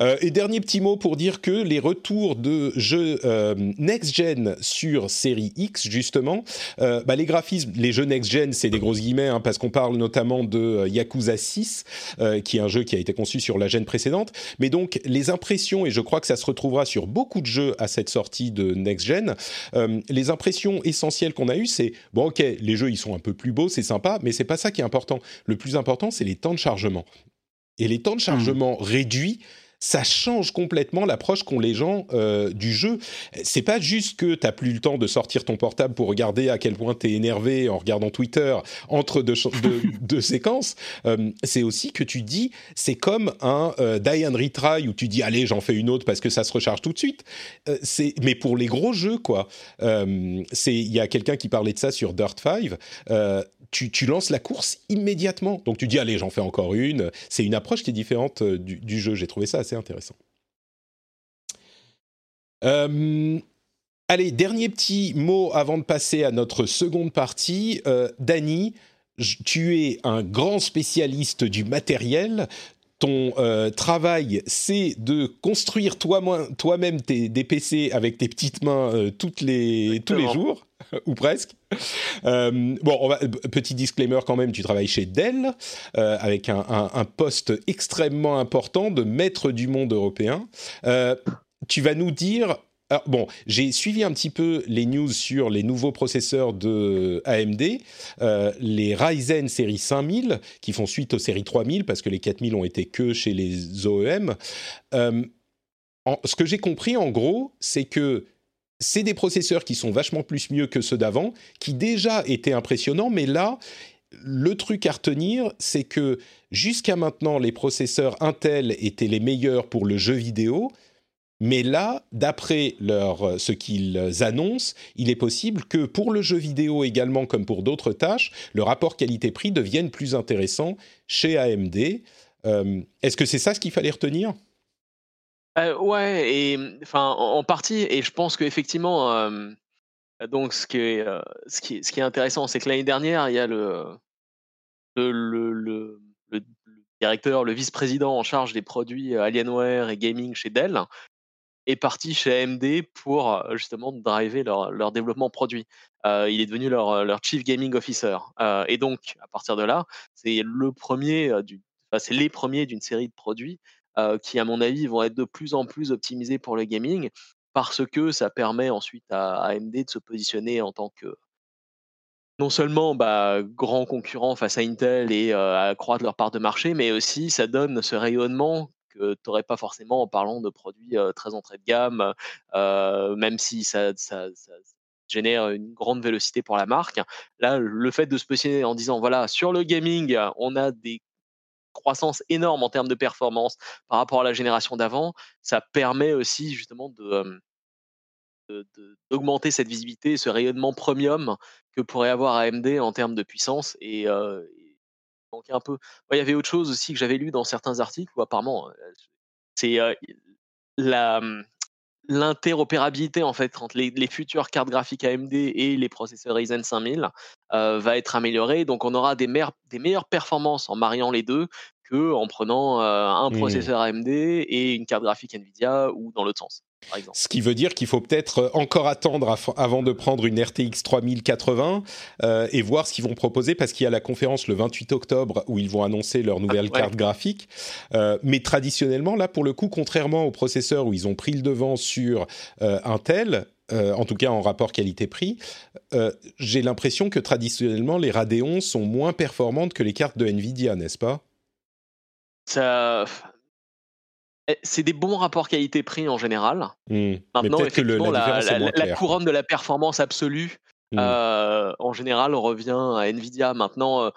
Euh, et dernier petit mot pour dire que les retours de jeux euh, next-gen sur série X, justement, euh, bah les graphismes, les jeux next-gen, c'est des grosses guillemets, hein, parce qu'on parle notamment de euh, Yakuza six, euh, qui est un jeu qui a été conçu sur la gen précédente, mais donc les impressions, et je crois que ça se retrouvera sur beaucoup de jeux à cette sortie de next-gen, euh, les impressions essentielles qu'on a eues, c'est, bon ok, les jeux ils sont un peu plus beaux, c'est sympa, mais c'est pas ça qui est important. Le plus important, c'est les temps de chargement. Et les temps de chargement mmh. réduits, ça change complètement l'approche qu'ont les gens euh, du jeu. C'est pas juste que t'as plus le temps de sortir ton portable pour regarder à quel point t'es énervé en regardant Twitter entre deux, deux, deux séquences. Euh, c'est aussi que tu dis, c'est comme un euh, die and retry où tu dis allez j'en fais une autre parce que ça se recharge tout de suite. Euh, c'est, mais pour les gros jeux quoi. Euh, c'est, il y a quelqu'un qui parlait de ça sur Dirt cinq. Euh, tu, tu lances la course immédiatement. Donc tu dis allez j'en fais encore une. C'est une approche qui est différente du, du jeu. J'ai trouvé ça assez intéressant. Euh, allez, dernier petit mot avant de passer à notre seconde partie. Euh, Dany, tu es un grand spécialiste du matériel. Ton euh, travail, c'est de construire toi-même, toi-même tes, des P C avec tes petites mains euh, toutes les, tous les jours, ou presque. Euh, bon, on va, petit disclaimer quand même, tu travailles chez Dell, euh, avec un, un, un poste extrêmement important de maître du monde européen. Euh, tu vas nous dire... Alors, bon, j'ai suivi un petit peu les news sur les nouveaux processeurs de A M D, euh, les Ryzen série cinq mille qui font suite aux séries trois mille parce que les quatre mille ont été que chez les O E M. Euh, en, ce que j'ai compris en gros, c'est que c'est des processeurs qui sont vachement plus mieux que ceux d'avant, qui déjà étaient impressionnants, mais là, le truc à retenir, c'est que jusqu'à maintenant, les processeurs Intel étaient les meilleurs pour le jeu vidéo. Mais là, d'après leur, ce qu'ils annoncent, il est possible que pour le jeu vidéo également, comme pour d'autres tâches, le rapport qualité-prix devienne plus intéressant chez A M D. Euh, est-ce que c'est ça ce qu'il fallait retenir ? euh, Ouais, et, enfin, en partie, et je pense qu'effectivement, euh, donc, ce, qui est, euh, ce, qui, ce qui est intéressant, c'est que l'année dernière, il y a le, le, le, le, le directeur, le vice-président en charge des produits Alienware et gaming chez Dell, est parti chez A M D pour justement driver leur, leur développement produit. Euh, il est devenu leur, leur Chief Gaming Officer. Euh, et donc, à partir de là, c'est, le premier du, enfin, c'est les premiers d'une série de produits euh, qui, à mon avis, vont être de plus en plus optimisés pour le gaming parce que ça permet ensuite à A M D de se positionner en tant que non seulement bah, grand concurrent face à Intel et euh, accroître leur part de marché, mais aussi ça donne ce rayonnement que tu n'aurais pas forcément en parlant de produits euh, très entrée de gamme, euh, même si ça, ça, ça génère une grande vélocité pour la marque. Là, le fait de se positionner en disant, voilà, sur le gaming, on a des croissances énormes en termes de performance par rapport à la génération d'avant, ça permet aussi justement de, de, de, d'augmenter cette visibilité, ce rayonnement premium que pourrait avoir A M D en termes de puissance et euh, manquait un peu. Il y avait autre chose aussi que j'avais lu dans certains articles où apparemment c'est euh, la, l'interopérabilité en fait entre les, les futures cartes graphiques A M D et les processeurs Ryzen cinq mille euh, va être améliorée. Donc on aura des, mer- des meilleures performances en mariant les deux qu'en prenant euh, un mmh. processeur A M D et une carte graphique Nvidia ou dans l'autre sens. Par exemple. Ce qui veut dire qu'il faut peut-être encore attendre af- avant de prendre une R T X trente quatre-vingts euh, et voir ce qu'ils vont proposer parce qu'il y a la conférence le vingt-huit octobre où ils vont annoncer leur nouvelle ah, ouais. carte graphique. Euh, mais traditionnellement, là, pour le coup, contrairement aux processeurs où ils ont pris le devant sur euh, Intel, euh, en tout cas en rapport qualité-prix, euh, j'ai l'impression que traditionnellement, les Radeon sont moins performantes que les cartes de Nvidia, n'est-ce pas ? Ça... C'est des bons rapports qualité-prix en général. Mmh. Maintenant, mais effectivement, le, la, la, la, la couronne de la performance absolue, mmh. euh, en général, revient à Nvidia. Maintenant, euh,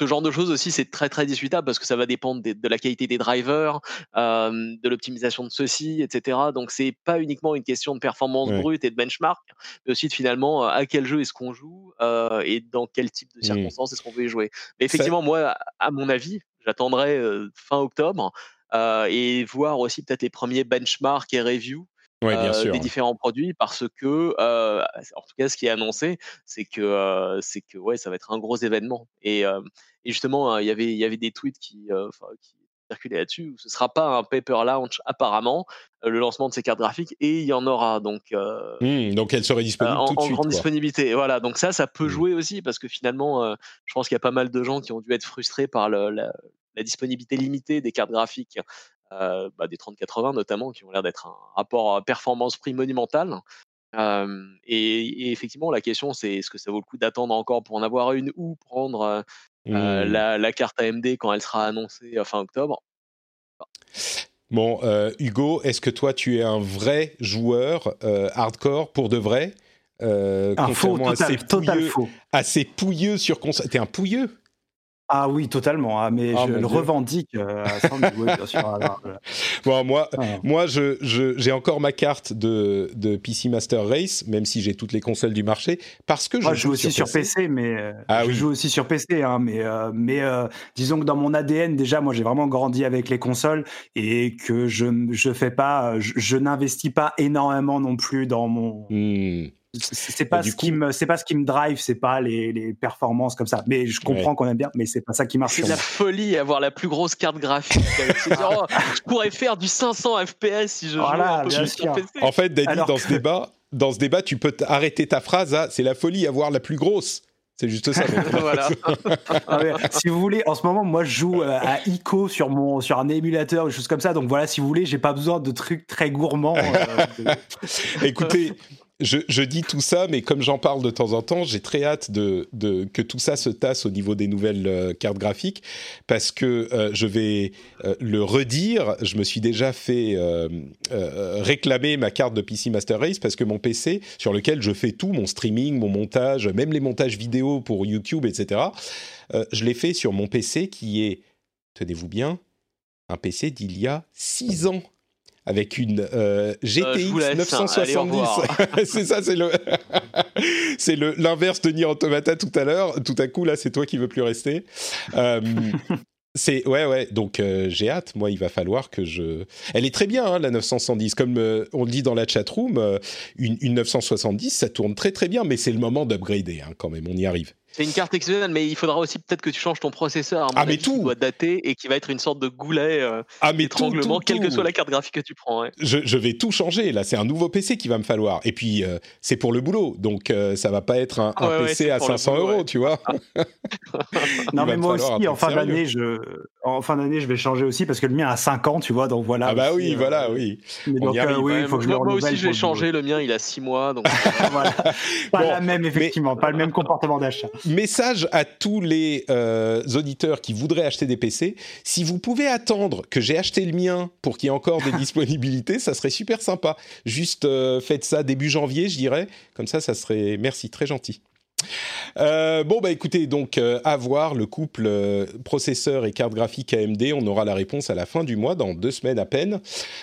ce genre de choses aussi, c'est très, très discutable parce que ça va dépendre des, de la qualité des drivers, euh, de l'optimisation de ceux-ci, et cetera. Donc, c'est pas uniquement une question de performance ouais. brute et de benchmark, mais aussi de finalement, à quel jeu est-ce qu'on joue euh, et dans quel type de circonstances mmh. est-ce qu'on veut y jouer. Mais effectivement, ça... moi, à mon avis, j'attendrai euh, fin octobre, Euh, et voir aussi peut-être les premiers benchmarks et reviews ouais, euh, des différents produits parce que, euh, en tout cas, ce qui est annoncé, c'est que, euh, c'est que ouais, ça va être un gros événement. Et, euh, et justement, il euh, y avait, il y avait des tweets qui, euh, qui circulaient là-dessus où ce ne sera pas un paper launch apparemment, euh, le lancement de ces cartes graphiques, et il y en aura. Donc, euh, mmh, donc elle serait disponible euh, tout en, de en suite. En grande quoi. Disponibilité. Voilà, donc ça, ça peut mmh. jouer aussi parce que finalement, euh, je pense qu'il y a pas mal de gens qui ont dû être frustrés par le... La, la disponibilité limitée des cartes graphiques, euh, bah des trente quatre-vingts notamment, qui ont l'air d'être un rapport performance-prix monumental. Euh, et, et effectivement, la question, c'est est-ce que ça vaut le coup d'attendre encore pour en avoir une ou prendre euh, mmh. la, la carte A M D quand elle sera annoncée fin octobre ? Bon. Bon, euh, Hugo, est-ce que toi, tu es un vrai joueur euh, hardcore pour de vrai euh, Un faux, total, total pouilleux, faux. Assez pouilleux sur console. T'es un pouilleux ? Ah oui, totalement, mais oh je le Dieu. revendique euh, à cent mille, bien sûr. Alors, voilà. Bon, moi, ah. moi je, je, j'ai encore ma carte de, de P C Master Race, même si j'ai toutes les consoles du marché, parce que je, moi, joue, je joue aussi sur P C. P C mais, ah, je oui. joue aussi sur P C, hein, mais, euh, mais euh, disons que dans mon A D N, déjà, moi, j'ai vraiment grandi avec les consoles et que je, je, fais pas, je, je n'investis pas énormément non plus dans mon... Mmh. C'est pas, ce coup, qui me, c'est pas ce qui me drive, c'est pas les, les performances comme ça. Mais je comprends ouais. qu'on aime bien, mais c'est pas ça qui marche. C'est de la folie avoir la plus grosse carte graphique. Genre, oh, je pourrais faire du cinq cents F P S si je voilà, jouais un peu plus sur P C. En fait, Dany, dans, que... dans ce débat, tu peux arrêter ta phrase à « c'est la folie avoir la plus grosse ». C'est juste ça. Voilà. Ah ouais. Si vous voulez, en ce moment, moi, je joue à ICO sur mon sur un émulateur, des choses comme ça. Donc voilà, si vous voulez, j'ai pas besoin de trucs très gourmands. Euh, de... Écoutez, je, je dis tout ça, mais comme j'en parle de temps en temps, j'ai très hâte de, de que tout ça se tasse au niveau des nouvelles euh, cartes graphiques, parce que euh, je vais euh, le redire. Je me suis déjà fait euh, euh, réclamer ma carte de P C Master Race parce que mon P C sur lequel je fais tout, mon streaming, mon montage, même les montages vidéo pour YouTube, et cetera. Euh, je l'ai fait sur mon P C qui est, tenez-vous bien, un P C d'il y a six ans, avec une euh, G T X euh, neuf cent soixante-dix. Allez, c'est ça, c'est le c'est le l'inverse de Nier Automata tout à l'heure. Tout à coup, là, c'est toi qui veux plus rester. Euh, c'est ouais, ouais. Donc euh, j'ai hâte. Moi, il va falloir que je. Elle est très bien, hein, la neuf cent soixante-dix. Comme euh, on le dit dans la chatroom, euh, une, une neuf cent soixante-dix, ça tourne très très bien. Mais c'est le moment d'upgrader, hein, quand même. On y arrive. C'est une carte exceptionnelle, mais il faudra aussi peut-être que tu changes ton processeur. Ah, mais tout qui doit dater et qui va être une sorte de goulet euh, ah, d'étranglement, quelle que soit la carte graphique que tu prends. Ouais. Je, je vais tout changer, là. C'est un nouveau P C qu'il va me falloir. Et puis, euh, c'est pour le boulot, donc euh, ça ne va pas être un, ah, un ouais, P C ouais, à cinq cents euros, ouais. Tu vois. Ah. Non, mais moi aussi, en fin, d'année, je, en fin d'année, je vais changer aussi, parce que le mien a cinq ans, tu vois, donc voilà. Ah bah aussi, oui, euh, voilà, oui. Donc, euh, oui faut que je moi aussi, je vais changer, le mien, il a six mois. Pas la même, effectivement, pas le même comportement d'achat. Message à tous les euh, auditeurs qui voudraient acheter des P C, si vous pouvez attendre que j'ai acheté le mien pour qu'il y ait encore des disponibilités, ça serait super sympa. Juste euh, faites ça début janvier, je dirais. Comme ça, ça serait... Merci, très gentil. Euh, bon, bah écoutez, donc, euh, à voir le couple euh, processeur et carte graphique A M D. On aura la réponse à la fin du mois, dans deux semaines à peine.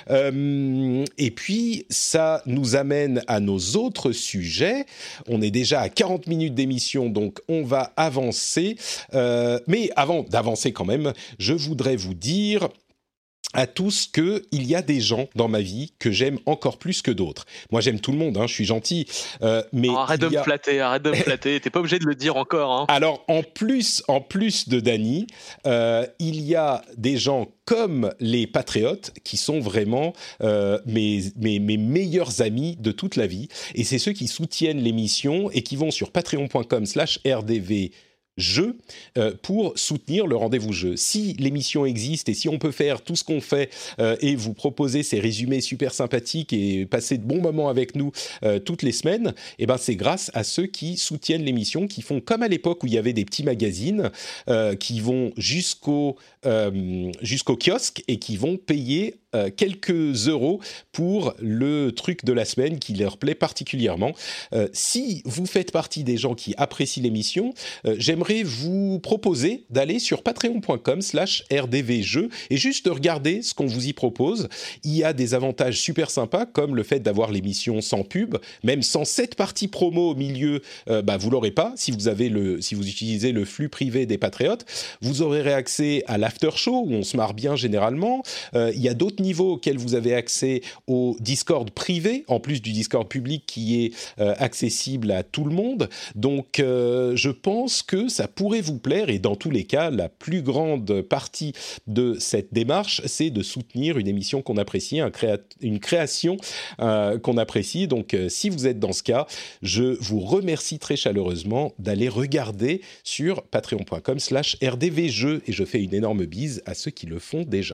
Euh, et puis, ça nous amène à nos autres sujets. On est déjà à quarante minutes d'émission, donc on va avancer. Euh, mais avant d'avancer quand même, je voudrais vous dire... à tous que il y a des gens dans ma vie que j'aime encore plus que d'autres. Moi, j'aime tout le monde, hein, je suis gentil. Euh, mais oh, arrête de a... me flatter, arrête de me flatter. T'es pas obligé de le dire encore. Hein. Alors, en plus, en plus de Dany, euh, il y a des gens comme les patriotes qui sont vraiment euh, mes, mes, mes meilleurs amis de toute la vie. Et c'est ceux qui soutiennent l'émission et qui vont sur patreon point com slash r d v. Jeux euh, pour soutenir le Rendez-vous Jeux. Si l'émission existe et si on peut faire tout ce qu'on fait euh, et vous proposer ces résumés super sympathiques et passer de bons moments avec nous euh, toutes les semaines, eh ben c'est grâce à ceux qui soutiennent l'émission, qui font comme à l'époque où il y avait des petits magazines euh, qui vont jusqu'au euh, jusqu'au kiosque et qui vont payer Euh, quelques euros pour le truc de la semaine qui leur plaît particulièrement. Euh, si vous faites partie des gens qui apprécient l'émission, euh, j'aimerais vous proposer d'aller sur patreon point com slash r d v jeux et juste de regarder ce qu'on vous y propose. Il y a des avantages super sympas comme le fait d'avoir l'émission sans pub, même sans cette partie promo au milieu, euh, bah vous l'aurez pas. Si vous avez le, si vous utilisez le flux privé des Patriotes, vous aurez accès à l'after show où on se marre bien généralement. Euh, il y a d'autres niveau auquel vous avez accès au Discord privé, en plus du Discord public qui est euh, accessible à tout le monde. Donc, euh, je pense que ça pourrait vous plaire et dans tous les cas, la plus grande partie de cette démarche, c'est de soutenir une émission qu'on apprécie, un créa- une création euh, qu'on apprécie. Donc, euh, si vous êtes dans ce cas, je vous remercie très chaleureusement d'aller regarder sur patreon point com slash r d v jeux et je fais une énorme bise à ceux qui le font déjà.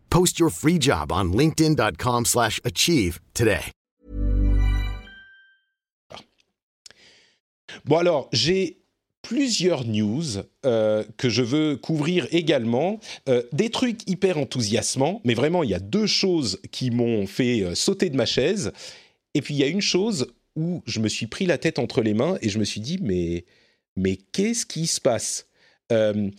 Post your free job on linkedin dot com slash achieve today. Bon alors, j'ai plusieurs news euh, que je veux couvrir également. Euh, des trucs hyper enthousiasmants, mais vraiment, il y a deux choses qui m'ont fait euh, sauter de ma chaise. Et puis, il y a une chose où je me suis pris la tête entre les mains et je me suis dit, mais, mais qu'est-ce qui se passe ? euh,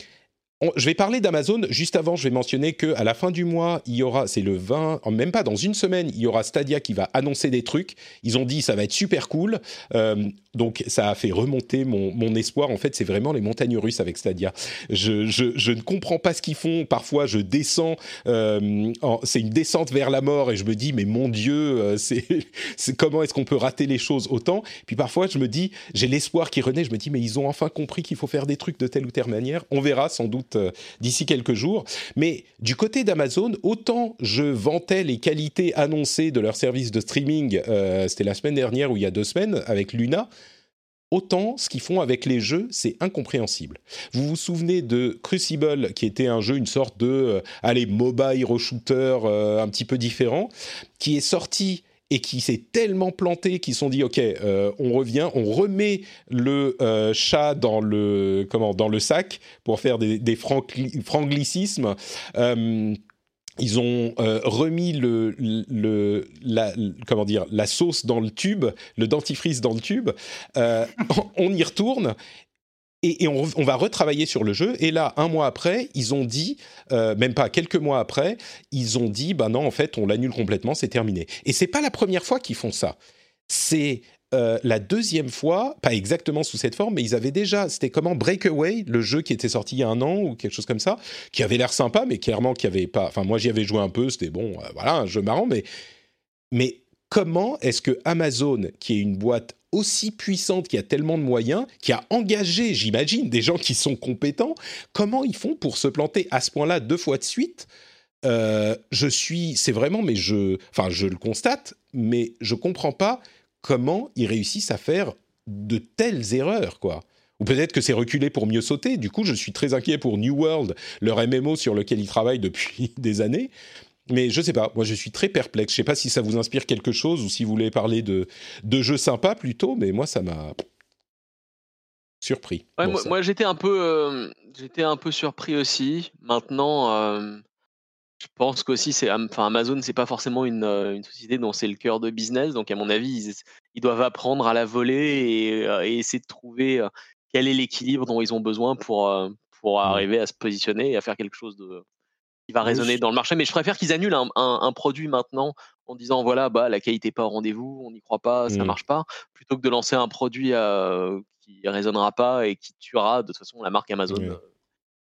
On, je vais parler d'Amazon. Juste avant, je vais mentionner qu'à la fin du mois, il y aura, c'est le vingt, même pas dans une semaine, il y aura Stadia qui va annoncer des trucs. Ils ont dit ça va être super cool. Euh, donc, ça a fait remonter mon, mon espoir. En fait, c'est vraiment les montagnes russes avec Stadia. Je, je, je ne comprends pas ce qu'ils font. Parfois, je descends. Euh, en, c'est une descente vers la mort et je me dis, mais mon Dieu, c'est, c'est, comment est-ce qu'on peut rater les choses autant? Puis parfois, je me dis, j'ai l'espoir qui renaît. Je me dis, mais ils ont enfin compris qu'il faut faire des trucs de telle ou telle manière. On verra sans doute d'ici quelques jours. Mais du côté d'Amazon, autant je vantais les qualités annoncées de leur service de streaming, euh, c'était la semaine dernière ou il y a deux semaines avec Luna, autant ce qu'ils font avec les jeux, c'est incompréhensible. Vous vous souvenez de Crucible, qui était un jeu, une sorte de euh, allez, MOBA hero shooter euh, un petit peu différent, qui est sorti et qui s'est tellement planté qu'ils se sont dit, OK, euh, on revient, on remet le euh, chat dans le, comment, dans le sac pour faire des, des franglicismes. Euh, ils ont euh, remis le, le, la, comment dire, la sauce dans le tube, le dentifrice dans le tube. Euh, on y retourne. Et, et on, on va retravailler sur le jeu. Et là, un mois après, ils ont dit, euh, même pas, quelques mois après, ils ont dit, ben non, en fait, on l'annule complètement, c'est terminé. Et c'est pas la première fois qu'ils font ça. C'est euh, la deuxième fois, pas exactement sous cette forme, mais ils avaient déjà, c'était comment, Breakaway, le jeu qui était sorti il y a un an ou quelque chose comme ça, qui avait l'air sympa, mais clairement qui avait pas... Enfin, moi, j'y avais joué un peu, c'était bon, euh, voilà, un jeu marrant, mais... mais comment est-ce que Amazon, qui est une boîte aussi puissante, qui a tellement de moyens, qui a engagé, j'imagine, des gens qui sont compétents, comment ils font pour se planter à ce point-là deux fois de suite ? euh, Je suis, c'est vraiment, mais je, enfin, je le constate, mais je comprends pas comment ils réussissent à faire de telles erreurs, quoi. Ou peut-être que c'est reculé pour mieux sauter. Du coup, je suis très inquiet pour New World, leur M M O sur lequel ils travaillent depuis des années. Mais je sais pas, moi je suis très perplexe. Je sais pas si ça vous inspire quelque chose ou si vous voulez parler de, de jeux sympas plutôt, mais moi ça m'a surpris. Ouais, bon, moi, moi j'étais un peu, euh, j'étais un peu surpris aussi. Maintenant, euh, je pense qu'aussi c'est, enfin Amazon c'est pas forcément une, une société dont c'est le cœur de business, donc à mon avis ils, ils doivent apprendre à la voler et, et essayer de trouver quel est l'équilibre dont ils ont besoin pour pour arriver à se positionner et à faire quelque chose de qui va résonner dans le marché, mais je préfère qu'ils annulent un, un, un produit maintenant en disant voilà, bah, la qualité n'est pas au rendez-vous, on n'y croit pas, ça ne mmh. marche pas, plutôt que de lancer un produit euh, qui ne résonnera pas et qui tuera de toute façon la marque Amazon. Mmh.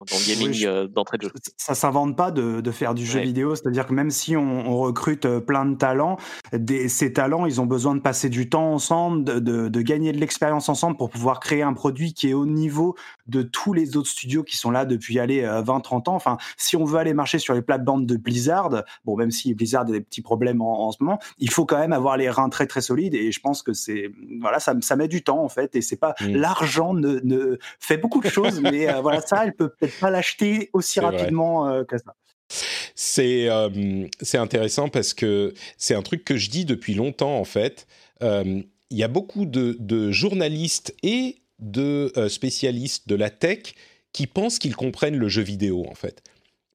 Dans le gaming, oui, je, euh, d'entrée de jeu. Ça ne s'invente pas de, de faire du jeu ouais. vidéo, c'est-à-dire que même si on, on recrute plein de talents, des, ces talents, ils ont besoin de passer du temps ensemble, de, de, de gagner de l'expérience ensemble pour pouvoir créer un produit qui est au niveau de tous les autres studios qui sont là depuis allez, vingt trente ans. Enfin, si on veut aller marcher sur les plates-bandes de Blizzard, bon, même si Blizzard a des petits problèmes en, en ce moment, il faut quand même avoir les reins très très solides et je pense que c'est, voilà, ça, ça met du temps en fait et c'est pas, mmh. l'argent ne, ne fait beaucoup de choses, mais euh, voilà, ça, elle peut peut-être pas l'acheter aussi c'est rapidement euh, que ça. C'est, euh, c'est intéressant parce que c'est un truc que je dis depuis longtemps, en fait. Euh, il y a beaucoup de, de journalistes et de euh, spécialistes de la tech qui pensent qu'ils comprennent le jeu vidéo, en fait.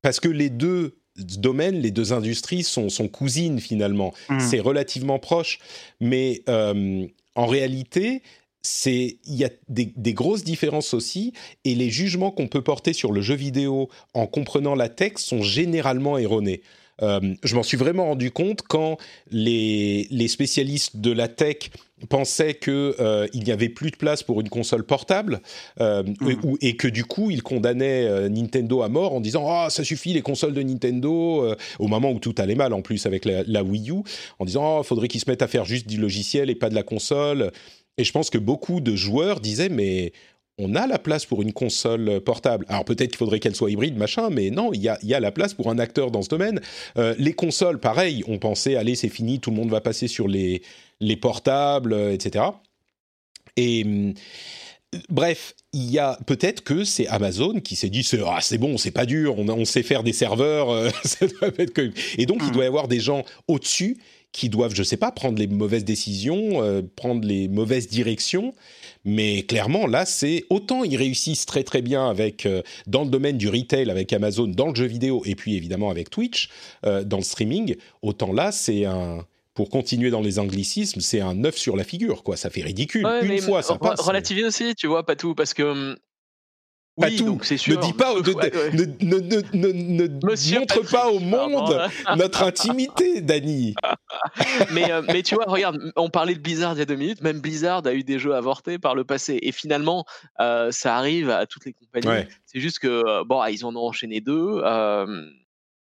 Parce que les deux domaines, les deux industries sont, sont cousines, finalement. Mmh. C'est relativement proche. Mais euh, en réalité... c'est, il y a des, des grosses différences aussi, et les jugements qu'on peut porter sur le jeu vidéo en comprenant la tech sont généralement erronés. Euh, je m'en suis vraiment rendu compte quand les, les spécialistes de la tech pensaient qu'il euh, n'y avait plus de place pour une console portable euh, mmh. et, et que du coup ils condamnaient euh, Nintendo à mort en disant « Ah, oh, ça suffit les consoles de Nintendo euh, », au moment où tout allait mal en plus avec la, la Wii U, en disant « Ah, oh, faudrait qu'ils se mettent à faire juste du logiciel et pas de la console ». Et je pense que beaucoup de joueurs disaient « mais on a la place pour une console portable ». Alors peut-être qu'il faudrait qu'elle soit hybride, machin, mais non, il y a, y a la place pour un acteur dans ce domaine. Euh, les consoles, pareil, on pensait « allez, c'est fini, tout le monde va passer sur les, les portables, et cetera » Et bref, il y a peut-être que c'est Amazon qui s'est dit c'est, ah, c'est bon, c'est pas dur, on, on sait faire des serveurs, euh, ça doit être que... Et donc il doit y avoir des gens au-dessus qui doivent, je ne sais pas, prendre les mauvaises décisions, euh, prendre les mauvaises directions. Mais clairement, là, c'est... Autant ils réussissent très, très bien avec, euh, dans le domaine du retail, avec Amazon, dans le jeu vidéo, et puis évidemment avec Twitch, euh, dans le streaming, autant là, c'est un... Pour continuer dans les anglicismes, c'est un œuf sur la figure, quoi. Ça fait ridicule. Ouais, une fois, ça r- passe. Relativiser mais... aussi, tu vois, Patou, parce que... Pas oui, tout. Donc c'est sûr, ne dis pas, ne, ne, ne, ne, ne, ne montre Patrick, pas au monde pardon. notre intimité, Dany. mais, euh, mais tu vois, regarde, on parlait de Blizzard il y a deux minutes. Même Blizzard a eu des jeux avortés par le passé. Et finalement, euh, ça arrive à toutes les compagnies. Ouais. C'est juste que bon, ils en ont enchaîné deux. Euh,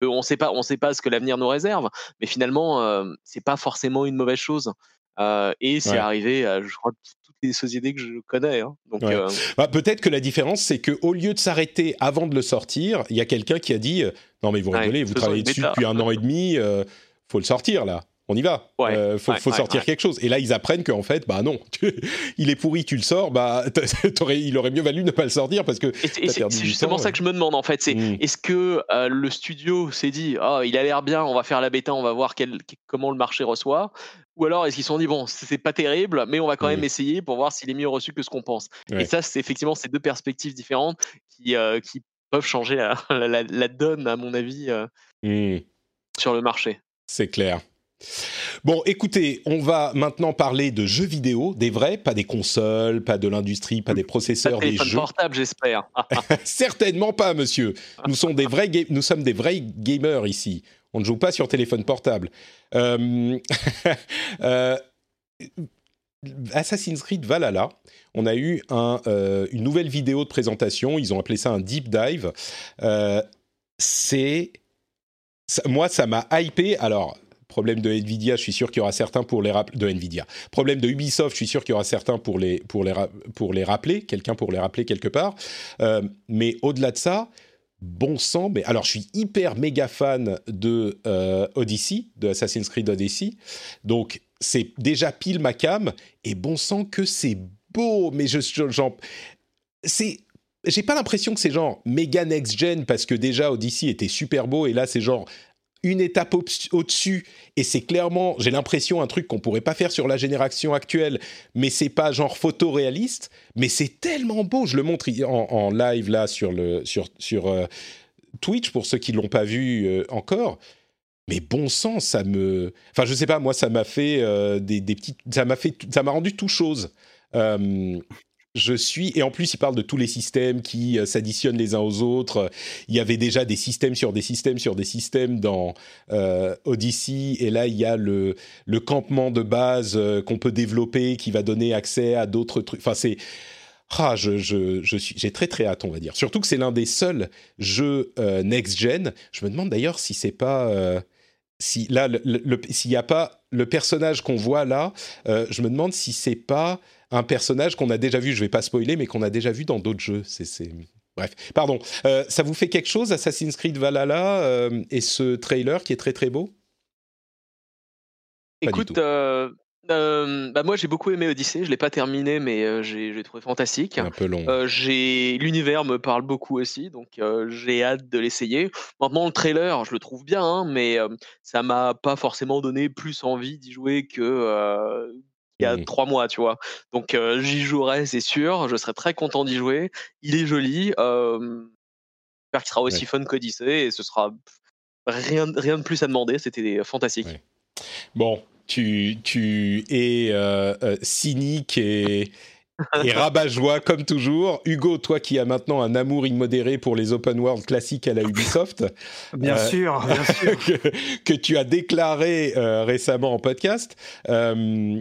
on sait pas, on sait pas ce que l'avenir nous réserve. Mais finalement, euh, c'est pas forcément une mauvaise chose. Euh, et c'est ouais. arrivé, à, je crois. Des sociétés que je connais. Hein. Donc, ouais. euh... bah, peut-être que la différence, c'est qu'au lieu de s'arrêter avant de le sortir, il y a quelqu'un qui a dit euh, « Non mais vous rigolez, ouais, vous travaillez dessus depuis un an et demi, il euh, faut le sortir là, on y va, il ouais, euh, faut, ouais, faut ouais, sortir ouais. quelque chose. » Et là, ils apprennent qu'en fait, bah non, il est pourri, tu le sors, bah, il aurait mieux valu ne pas le sortir parce que... Et c'est, c'est justement temps, ça ouais. que je me demande en fait, c'est mm. est-ce que euh, le studio s'est dit « Ah, oh, il a l'air bien, on va faire la bêta, on va voir quel, comment le marché reçoit ?» Ou alors, est-ce qu'ils se sont dit, bon, c'est pas terrible, mais on va quand même oui. essayer pour voir s'il est mieux reçu que ce qu'on pense. Ouais. Et ça, c'est effectivement ces deux perspectives différentes qui, euh, qui peuvent changer la, la, la donne, à mon avis, euh, mmh. sur le marché. C'est clair. Bon, écoutez, on va maintenant parler de jeux vidéo, des vrais, pas des consoles, pas de l'industrie, pas des processeurs, pas de des jeux. Portable, j'espère. Certainement pas, monsieur. Nous sommes des vrais, ga- nous sommes des vrais gamers ici. On ne joue pas sur téléphone portable. Euh, euh, Assassin's Creed Valhalla, on a eu un, euh, une nouvelle vidéo de présentation. Ils ont appelé ça un deep dive. Euh, c'est, ça, moi, ça m'a hypé. Alors, problème de Nvidia, je suis sûr qu'il y aura certains pour les rappeler. De Nvidia. Problème de Ubisoft, je suis sûr qu'il y aura certains pour les, pour les, ra- pour les rappeler. Quelqu'un pour les rappeler quelque part. Euh, mais au-delà de ça... Bon sang, mais alors je suis hyper méga fan de euh, Odyssey, de Assassin's Creed Odyssey, donc c'est déjà pile ma cam, et bon sang que c'est beau, mais je, je genre, c'est, j'ai pas l'impression que c'est genre méga next-gen, parce que déjà Odyssey était super beau, et là c'est genre une étape au- au-dessus, et c'est clairement, j'ai l'impression, un truc qu'on pourrait pas faire sur la génération actuelle, mais c'est pas genre photoréaliste, mais c'est tellement beau. Je le montre en, en live là sur, le, sur, sur euh, Twitch, pour ceux qui l'ont pas vu euh, encore, mais bon sang, ça me... Enfin, je sais pas, moi, ça m'a fait euh, des, des petites... Ça m'a, fait, ça m'a rendu tout chose. Euh... Je suis... Et en plus, il parle de tous les systèmes qui euh, s'additionnent les uns aux autres. Il y avait déjà des systèmes sur des systèmes sur des systèmes dans euh, Odyssey. Et là, il y a le, le campement de base euh, qu'on peut développer, qui va donner accès à d'autres trucs. Enfin, c'est... Ah, je, je, je suis... J'ai très, très hâte, on va dire. Surtout que c'est l'un des seuls jeux euh, next-gen. Je me demande d'ailleurs si c'est pas... Euh... Si, là, le, le, s'il n'y a pas le personnage qu'on voit là, euh, je me demande si c'est pas un personnage qu'on a déjà vu, je ne vais pas spoiler, mais qu'on a déjà vu dans d'autres jeux. C'est, c'est... Bref, pardon. Euh, ça vous fait quelque chose, Assassin's Creed Valhalla euh, et ce trailer qui est très très beau ? Pas Écoute, euh, euh, bah moi j'ai beaucoup aimé Odyssey, je ne l'ai pas terminé, mais euh, j'ai, j'ai trouvé fantastique. Un peu long. Euh, j'ai... L'univers me parle beaucoup aussi, donc euh, j'ai hâte de l'essayer. Maintenant, le trailer, je le trouve bien, hein, mais euh, ça ne m'a pas forcément donné plus envie d'y jouer que... Euh, il y a mmh. trois mois, tu vois. Donc, euh, j'y jouerai, c'est sûr. Je serai très content d'y jouer. Il est joli. Euh, j'espère qu'il sera aussi ouais. fun qu'Odyssey. Et ce sera rien, rien de plus à demander. C'était fantastique. Ouais. Bon, tu, tu es euh, euh, cynique et... Et rabat-joie, comme toujours. Hugo, toi qui as maintenant un amour immodéré pour les open world classiques à la Ubisoft. Bien euh, sûr, bien sûr. que, que tu as déclaré euh, récemment en podcast. Euh,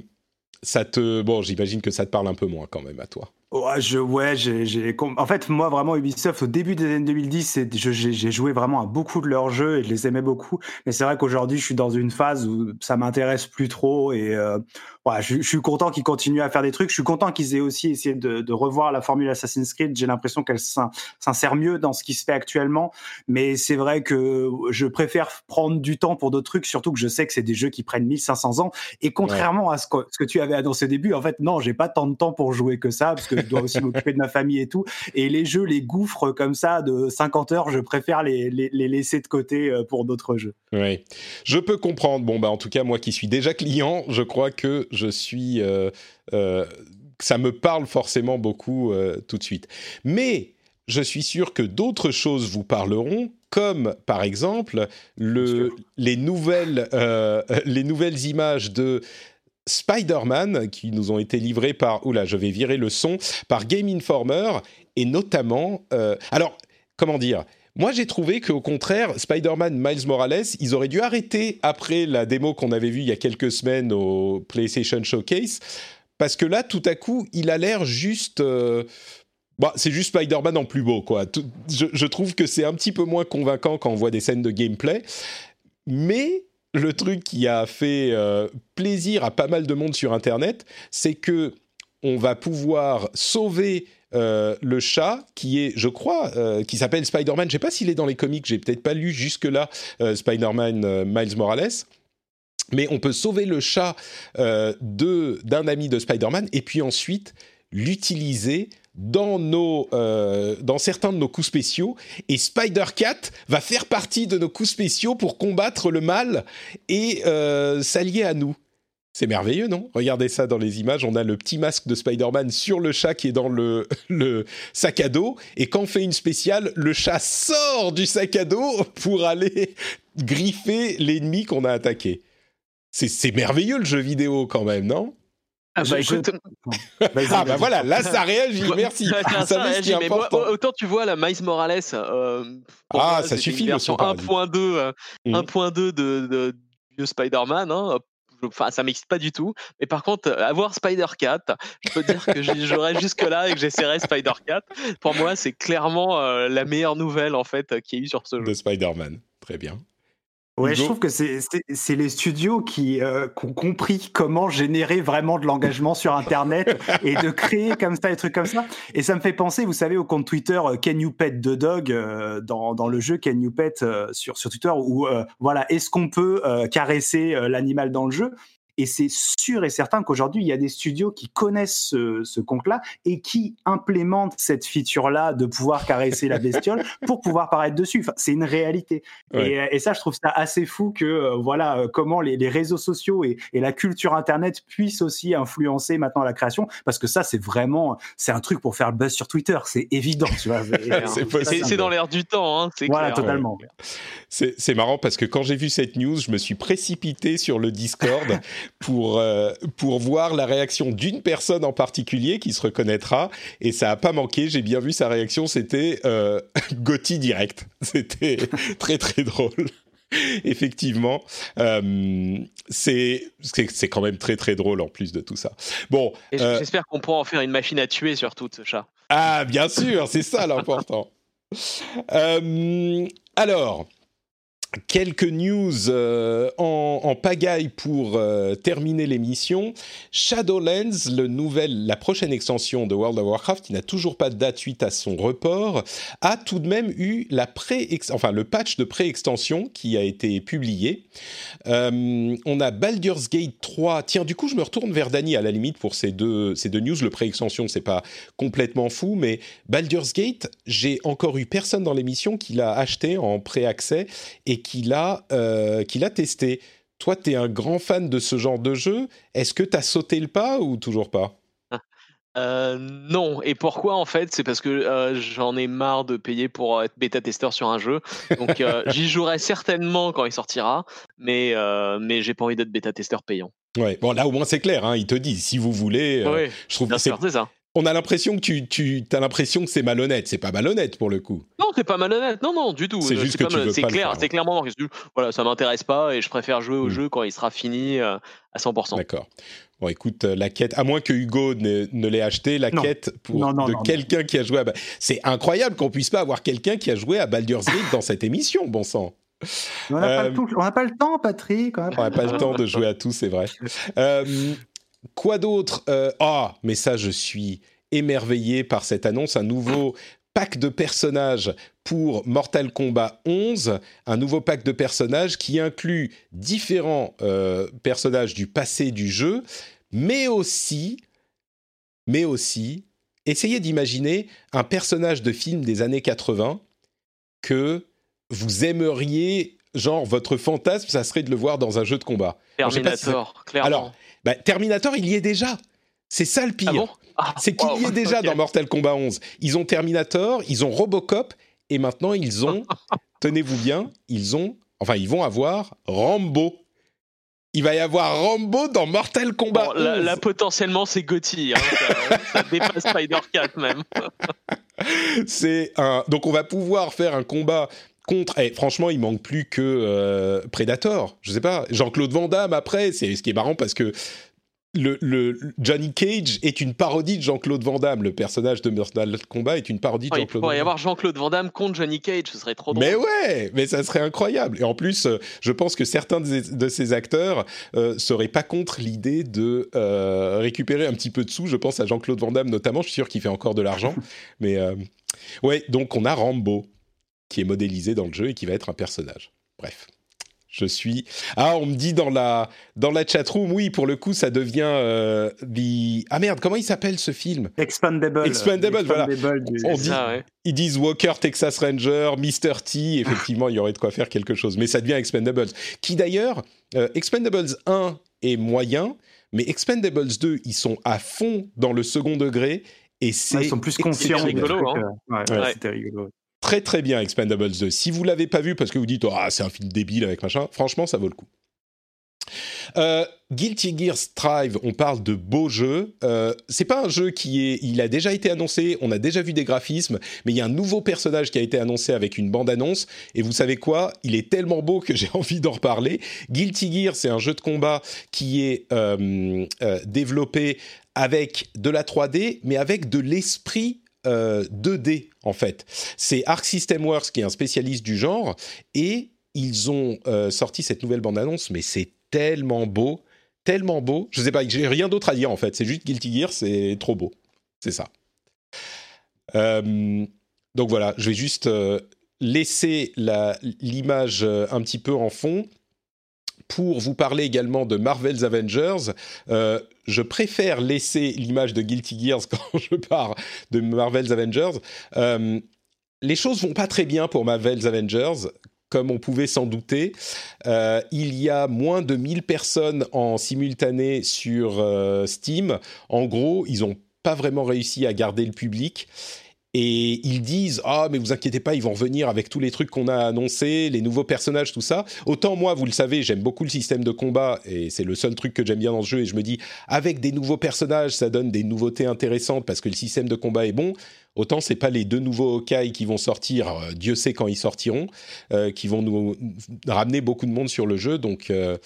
Ça te... Bon, j'imagine que ça te parle un peu moins quand même à toi. Ouais, je, ouais j'ai, j'ai... en fait, moi, vraiment, Ubisoft, au début des années deux mille dix, je, j'ai, j'ai joué vraiment à beaucoup de leurs jeux et je les aimais beaucoup. Mais c'est vrai qu'aujourd'hui, je suis dans une phase où ça m'intéresse plus trop. Et euh, ouais, je, je suis content qu'ils continuent à faire des trucs. Je suis content qu'ils aient aussi essayé de, de revoir la formule Assassin's Creed. J'ai l'impression qu'elle s'in, s'insère mieux dans ce qui se fait actuellement. Mais c'est vrai que je préfère prendre du temps pour d'autres trucs, surtout que je sais que c'est des jeux qui prennent mille cinq cents ans. Et contrairement ouais. à ce que, ce que tu avais annoncé au début, en fait, non, j'ai pas tant de temps pour jouer que ça, parce que je dois aussi m'occuper de ma famille et tout. Et les jeux, les gouffres comme ça de cinquante heures, je préfère les, les, les laisser de côté pour d'autres jeux. Oui, je peux comprendre. Bon, bah, en tout cas, moi qui suis déjà client, je crois que je suis... Euh, euh, ça me parle forcément beaucoup euh, tout de suite. Mais je suis sûr que d'autres choses vous parleront, comme par exemple le, les, nouvelles, euh, les nouvelles images de... Spider-Man, qui nous ont été livrés par... Oula, je vais virer le son, par Game Informer, et notamment... Euh, alors, comment dire ? Moi, j'ai trouvé qu'au contraire, Spider-Man, Miles Morales, ils auraient dû arrêter après la démo qu'on avait vue il y a quelques semaines au PlayStation Showcase, parce que là, tout à coup, il a l'air juste... Euh, bah, c'est juste Spider-Man en plus beau, quoi. Tout, je, je trouve que c'est un petit peu moins convaincant quand on voit des scènes de gameplay, mais... Le truc qui a fait euh, plaisir à pas mal de monde sur Internet, c'est qu'on va pouvoir sauver euh, le chat qui est, je crois, euh, qui s'appelle Spider-Man. Je ne sais pas s'il est dans les comics, j'ai peut-être pas lu jusque-là euh, Spider-Man euh, Miles Morales. Mais on peut sauver le chat euh, de, d'un ami de Spider-Man et puis ensuite l'utiliser dans, nos, euh, dans certains de nos coups spéciaux, et Spider-Cat va faire partie de nos coups spéciaux pour combattre le mal et euh, s'allier à nous. C'est merveilleux, non ? Regardez ça dans les images, on a le petit masque de Spider-Man sur le chat qui est dans le, le sac à dos, et quand on fait une spéciale, le chat sort du sac à dos pour aller griffer l'ennemi qu'on a attaqué. C'est, c'est merveilleux le jeu vidéo quand même, non ? Ah bah, je, écoute... je... Vas-y, ah bah voilà, là ça réagit, merci. Ça, ça, ça réagit, mais moi, autant tu vois la Miles Morales, euh, pour ah, moi, ça suffit, une version un point deux euh, mmh. un point deux de, de, de Spider-Man, hein. Enfin, ça m'excite pas du tout, mais par contre avoir Spider-Cat, je peux dire que j'aurais jusque-là et que j'essaierais Spider-Cat. Pour moi, c'est clairement euh, la meilleure nouvelle en fait qu'il y a eu sur ce jeu. De Spider-Man, très bien. Ouais, je trouve que c'est, c'est, c'est les studios qui, euh, qui ont compris comment générer vraiment de l'engagement sur Internet et de créer comme ça des trucs comme ça. Et ça me fait penser, vous savez, au compte Twitter euh, Can You Pet the Dog euh, dans, dans le jeu Can You Pet euh, sur, sur Twitter, où euh, voilà, est-ce qu'on peut euh, caresser euh, l'animal dans le jeu ? Et c'est sûr et certain qu'aujourd'hui, il y a des studios qui connaissent ce, ce compte-là et qui implémentent cette feature-là de pouvoir caresser la bestiole pour pouvoir paraître dessus. Enfin, c'est une réalité. Ouais. Et, et ça, je trouve ça assez fou que, euh, voilà, comment les, les réseaux sociaux et, et la culture Internet puissent aussi influencer maintenant la création, parce que ça, c'est vraiment, c'est un truc pour faire le buzz sur Twitter. C'est évident, tu vois. C'est, c'est, ça, c'est, c'est dans l'air du temps, hein. C'est voilà, clair. Totalement. Ouais. C'est, c'est marrant parce que quand j'ai vu cette news, je me suis précipité sur le Discord pour, euh, pour voir la réaction d'une personne en particulier qui se reconnaîtra, et ça n'a pas manqué, j'ai bien vu sa réaction, c'était euh, Gotti direct, c'était très très drôle. Effectivement, euh, c'est, c'est, c'est quand même très très drôle en plus de tout ça. Bon, et j'espère euh, qu'on pourra en faire une machine à tuer surtout de ce chat. Ah bien sûr, c'est ça l'important. euh, alors... Quelques news euh, en, en pagaille pour euh, terminer l'émission. Shadowlands, le nouvel, la prochaine extension de World of Warcraft, qui n'a toujours pas de date suite à son report, a tout de même eu la pré enfin, le patch de pré-extension qui a été publié. Euh, on a Baldur's Gate trois. Tiens, du coup, je me retourne vers Dany à la limite pour ces deux, ces deux news. Le pré-extension, c'est pas complètement fou, mais Baldur's Gate, j'ai encore eu personne dans l'émission qui l'a acheté en pré-accès et qu'il a, euh, qu'il a testé. Toi, tu es un grand fan de ce genre de jeu. Est-ce que tu as sauté le pas ou toujours pas ? Euh, non, et pourquoi en fait ? C'est parce que euh, j'en ai marre de payer pour être bêta-testeur sur un jeu, donc euh, j'y jouerai certainement quand il sortira, mais, euh, mais j'ai pas envie d'être bêta-testeur payant. Ouais. Bon, là au moins c'est clair, hein, il te dit, si vous voulez... Euh, oui, je trouve bien que sûr, c'est... c'est ça. On a l'impression que tu, tu as l'impression que c'est malhonnête. C'est pas malhonnête pour le coup. Non, c'est pas malhonnête. Non, non, du tout. C'est juste c'est que pas tu veux c'est pas clair, le faire. C'est clairement voilà, ça m'intéresse pas et je préfère jouer au mmh. jeu quand il sera fini à cent pour cent. D'accord. Bon, écoute, la quête, à moins que Hugo ne, ne l'ait acheté, la non. quête pour non, non, de non, quelqu'un non. qui a joué. À... C'est incroyable qu'on puisse pas avoir quelqu'un qui a joué à Baldur's Gate dans cette émission, bon sang. On n'a euh... pas, pas le temps, Patrick. On n'a pas le temps de jouer à tout, c'est vrai. Euh... Quoi d'autre ? euh, Ah, mais ça, je suis émerveillé par cette annonce. Un nouveau pack de personnages pour Mortal Kombat onze. Un nouveau pack de personnages qui inclut différents euh, personnages du passé du jeu, mais aussi, mais aussi, essayez d'imaginer un personnage de film des années quatre-vingts que vous aimeriez, genre votre fantasme, ça serait de le voir dans un jeu de combat. Terminator, si ça... clairement. Alors, bah, Terminator, il y est déjà. C'est ça le pire. Ah bon ah, c'est qu'il wow, y est déjà okay. dans Mortal Kombat onze. Ils ont Terminator, ils ont Robocop, et maintenant ils ont, tenez-vous bien, ils ont, enfin ils vont avoir Rambo. il va y avoir Rambo dans Mortal Kombat. Bon, là, là, potentiellement, c'est Gotti. Hein, ça, ça dépasse Spider-Cat même. C'est un... Donc, on va pouvoir faire un combat contre... Eh, franchement, il manque plus que euh, Predator. Je sais pas. Jean-Claude Van Damme, après. C'est ce qui est marrant parce que le, le, Johnny Cage est une parodie de Jean-Claude Van Damme. Le personnage de Mortal Kombat est une parodie de oh, Jean-Claude Van Damme. Il pourrait y avoir Jean-Claude Van Damme contre Johnny Cage. Ce serait trop drôle. Mais ouais, mais ça serait incroyable. Et en plus, je pense que certains de ces acteurs euh, seraient pas contre l'idée de euh, récupérer un petit peu de sous. Je pense à Jean-Claude Van Damme notamment. Je suis sûr qu'il fait encore de l'argent. Mais euh, ouais, donc on a Rambo qui est modélisé dans le jeu et qui va être un personnage. Bref, je suis... Ah, on me dit dans la, dans la chatroom, oui, pour le coup, ça devient... Euh, the... Ah merde, comment il s'appelle ce film ? Expendables. Expendables, voilà. Du... On dit, ça, ouais. Ils disent Walker, Texas Ranger, Mister T, effectivement, il y aurait de quoi faire quelque chose. Mais ça devient Expendables. Qui d'ailleurs, euh, Expendables un est moyen, mais Expendables deux, ils sont à fond dans le second degré, et c'est... Ouais, ils sont plus conscients. C'est rigolo, hein. Ouais, ouais, ouais. C'était rigolo. Très très bien Expendables deux. Si vous ne l'avez pas vu parce que vous dites « Ah, oh, c'est un film débile avec machin », franchement, ça vaut le coup. Euh, Guilty Gear Strive, on parle de beaux jeux. Euh, ce n'est pas un jeu qui est... Il a déjà été annoncé, on a déjà vu des graphismes, mais il y a un nouveau personnage qui a été annoncé avec une bande-annonce. Et vous savez quoi ? Il est tellement beau que j'ai envie d'en reparler. Guilty Gear, c'est un jeu de combat qui est euh, euh, développé avec de la trois D, mais avec de l'esprit Euh, deux D en fait. C'est Arc System Works qui est un spécialiste du genre et ils ont euh, sorti cette nouvelle bande-annonce, mais c'est tellement beau, tellement beau. Je sais pas, j'ai rien d'autre à dire en fait. C'est juste Guilty Gear, c'est trop beau. C'est ça. Euh, donc voilà, je vais juste euh, laisser la, l'image euh, un petit peu en fond pour vous parler également de Marvel's Avengers. Euh, je préfère laisser l'image de Guilty Gears quand je parle de Marvel's Avengers. Euh, les choses vont pas très bien pour Marvel's Avengers, comme on pouvait s'en douter. Euh, il y a moins de mille personnes en simultané sur euh, Steam. En gros, ils ont pas vraiment réussi à garder le public. Et ils disent « Ah, mais vous inquiétez pas, ils vont revenir avec tous les trucs qu'on a annoncés, les nouveaux personnages, tout ça. » Autant moi, vous le savez, j'aime beaucoup le système de combat et c'est le seul truc que j'aime bien dans ce jeu. Et je me dis « Avec des nouveaux personnages, ça donne des nouveautés intéressantes parce que le système de combat est bon. » Autant c'est pas les deux nouveaux Hawkeye qui vont sortir, euh, Dieu sait quand ils sortiront, euh, qui vont nous ramener beaucoup de monde sur le jeu. Donc, euh,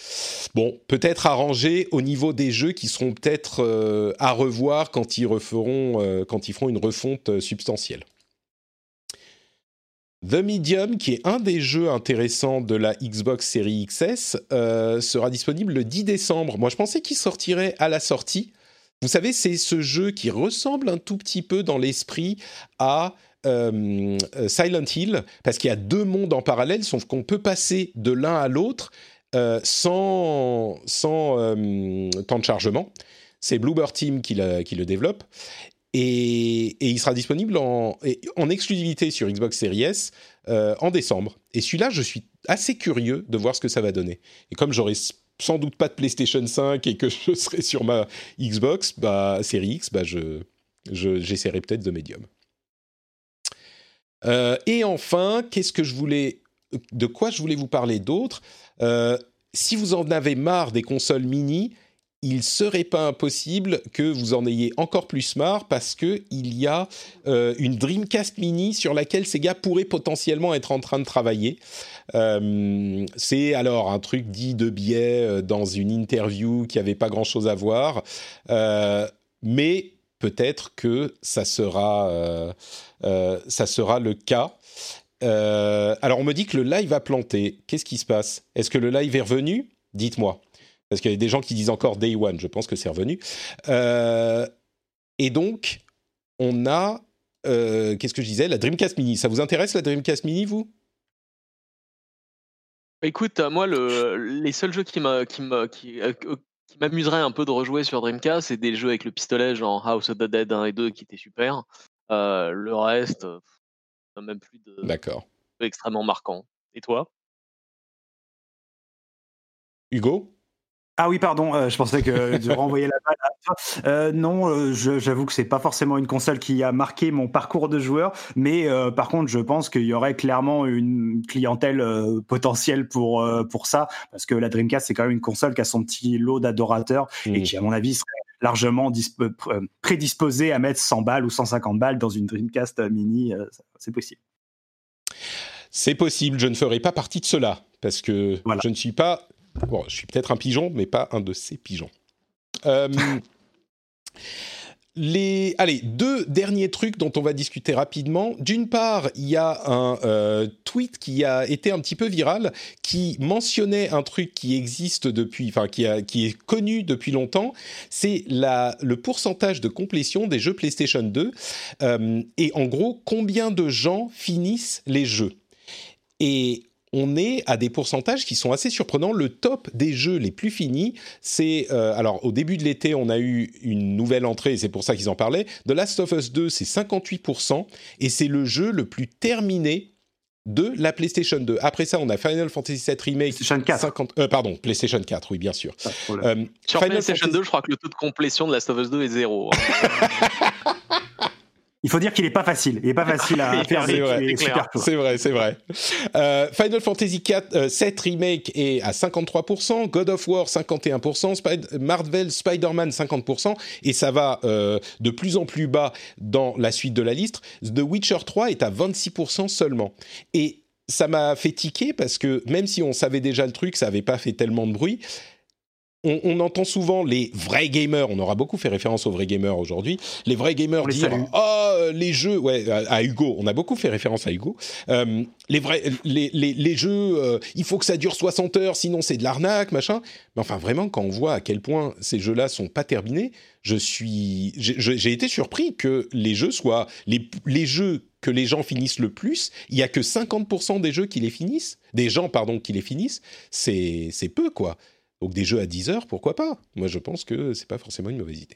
bon, peut-être arranger au niveau des jeux qui seront peut-être euh, à revoir quand ils, referont, euh, quand ils feront une refonte substantielle. The Medium, qui est un des jeux intéressants de la Xbox Series X S, euh, sera disponible le dix décembre. Moi, je pensais qu'il sortirait à la sortie. Vous savez, c'est ce jeu qui ressemble un tout petit peu dans l'esprit à euh, Silent Hill, parce qu'il y a deux mondes en parallèle, sauf qu'on peut passer de l'un à l'autre euh, sans, sans euh, temps de chargement. C'est Bloober Team qui, la, qui le développe. Et, et il sera disponible en, en exclusivité sur Xbox Series S euh, en décembre. Et celui-là, je suis assez curieux de voir ce que ça va donner. Et comme j'aurais... sans doute pas de PlayStation cinq et que je serai sur ma Xbox, bah, Series X, bah, je, je, j'essaierai peut-être de Medium. Euh, et enfin, qu'est-ce que je voulais, de quoi je voulais vous parler d'autre ? euh, Si vous en avez marre des consoles mini, il ne serait pas impossible que vous en ayez encore plus marre parce qu'il y a euh, une Dreamcast mini sur laquelle Sega pourrait potentiellement être en train de travailler. Euh, c'est alors un truc dit de biais euh, dans une interview qui n'avait pas grand-chose à voir, euh, mais peut-être que ça sera, euh, euh, ça sera le cas. Euh, alors on me dit que le live a planté. Qu'est-ce qui se passe ? Est-ce que le live est revenu ? Dites-moi. Parce qu'il y a des gens qui disent encore Day One, je pense que c'est revenu. Euh, et donc, on a, euh, qu'est-ce que je disais, la Dreamcast Mini. Ça vous intéresse, la Dreamcast Mini, vous ? Écoute, moi, le, les seuls jeux qui, m'a, qui, m'a, qui, euh, qui m'amuseraient un peu de rejouer sur Dreamcast, c'est des jeux avec le pistolet, genre House of the Dead un et deux, qui étaient super. Euh, le reste, euh, même plus de... D'accord. De extrêmement marquant. Et toi ? Hugo ? Ah oui, pardon, euh, je pensais que de renvoyer la balle Euh, non, euh, je- j'avoue que c'est pas forcément une console qui a marqué mon parcours de joueur, mais euh, par contre, je pense qu'il y aurait clairement une clientèle euh, potentielle pour euh, pour ça, parce que la Dreamcast c'est quand même une console qui a son petit lot d'adorateurs et Oui. qui, à mon avis, serait largement disp- euh, pr- euh, prédisposée à mettre cent balles ou cent cinquante balles dans une Dreamcast mini, euh, c'est possible. C'est possible, je ne ferai pas partie de cela, parce que Voilà. je ne suis pas... Bon, je suis peut-être un pigeon, mais pas un de ces pigeons. Euh, les, allez, deux derniers trucs dont on va discuter rapidement. D'une part, il y a un euh, tweet qui a été un petit peu viral, qui mentionnait un truc qui existe depuis, enfin qui, a, qui est connu depuis longtemps. C'est la, le pourcentage de complétion des jeux PlayStation deux euh, et en gros combien de gens finissent les jeux. Et on est à des pourcentages qui sont assez surprenants. Le top des jeux les plus finis, c'est... Euh, alors, au début de l'été, on a eu une nouvelle entrée, et c'est pour ça qu'ils en parlaient. The Last of Us deux, c'est cinquante-huit pour cent, et c'est le jeu le plus terminé de la PlayStation deux. Après ça, on a Final Fantasy sept Remake... PlayStation quatre. cinquante, euh, pardon, PlayStation quatre, oui, bien sûr. Euh, Sur Final PlayStation Fantasy... deux, je crois que le taux de complétion de Last of Us deux est zéro. Hein. Il faut dire qu'il n'est pas facile. Il n'est pas facile à faire. C'est vrai, c'est vrai, c'est vrai. Euh, Final Fantasy quatre, euh, sept Remake est à cinquante-trois pour cent, God of War cinquante et un pour cent, Spid- Marvel Spider-Man cinquante pour cent, et ça va euh, de plus en plus bas dans la suite de la liste. The Witcher trois est à vingt-six pour cent seulement. Et ça m'a fait tiquer parce que même si on savait déjà le truc, ça n'avait pas fait tellement de bruit. On, on entend souvent les vrais gamers, on aura beaucoup fait référence aux vrais gamers aujourd'hui, les vrais gamers les dire « Oh, les jeux... » Ouais, à, à Hugo, on a beaucoup fait référence à Hugo. Euh, les, vrais, les, les, les jeux, euh, il faut que ça dure soixante heures, sinon c'est de l'arnaque, machin. Mais enfin, vraiment, quand on voit à quel point ces jeux-là sont pas terminés, je suis, j'ai, j'ai été surpris que les jeux soient... Les, les jeux que les gens finissent le plus, il n'y a que cinquante pour cent des jeux qui les finissent, des gens, pardon, qui les finissent, c'est, c'est peu, quoi. Donc des jeux à dix heures, pourquoi pas ? Moi, je pense que c'est pas forcément une mauvaise idée.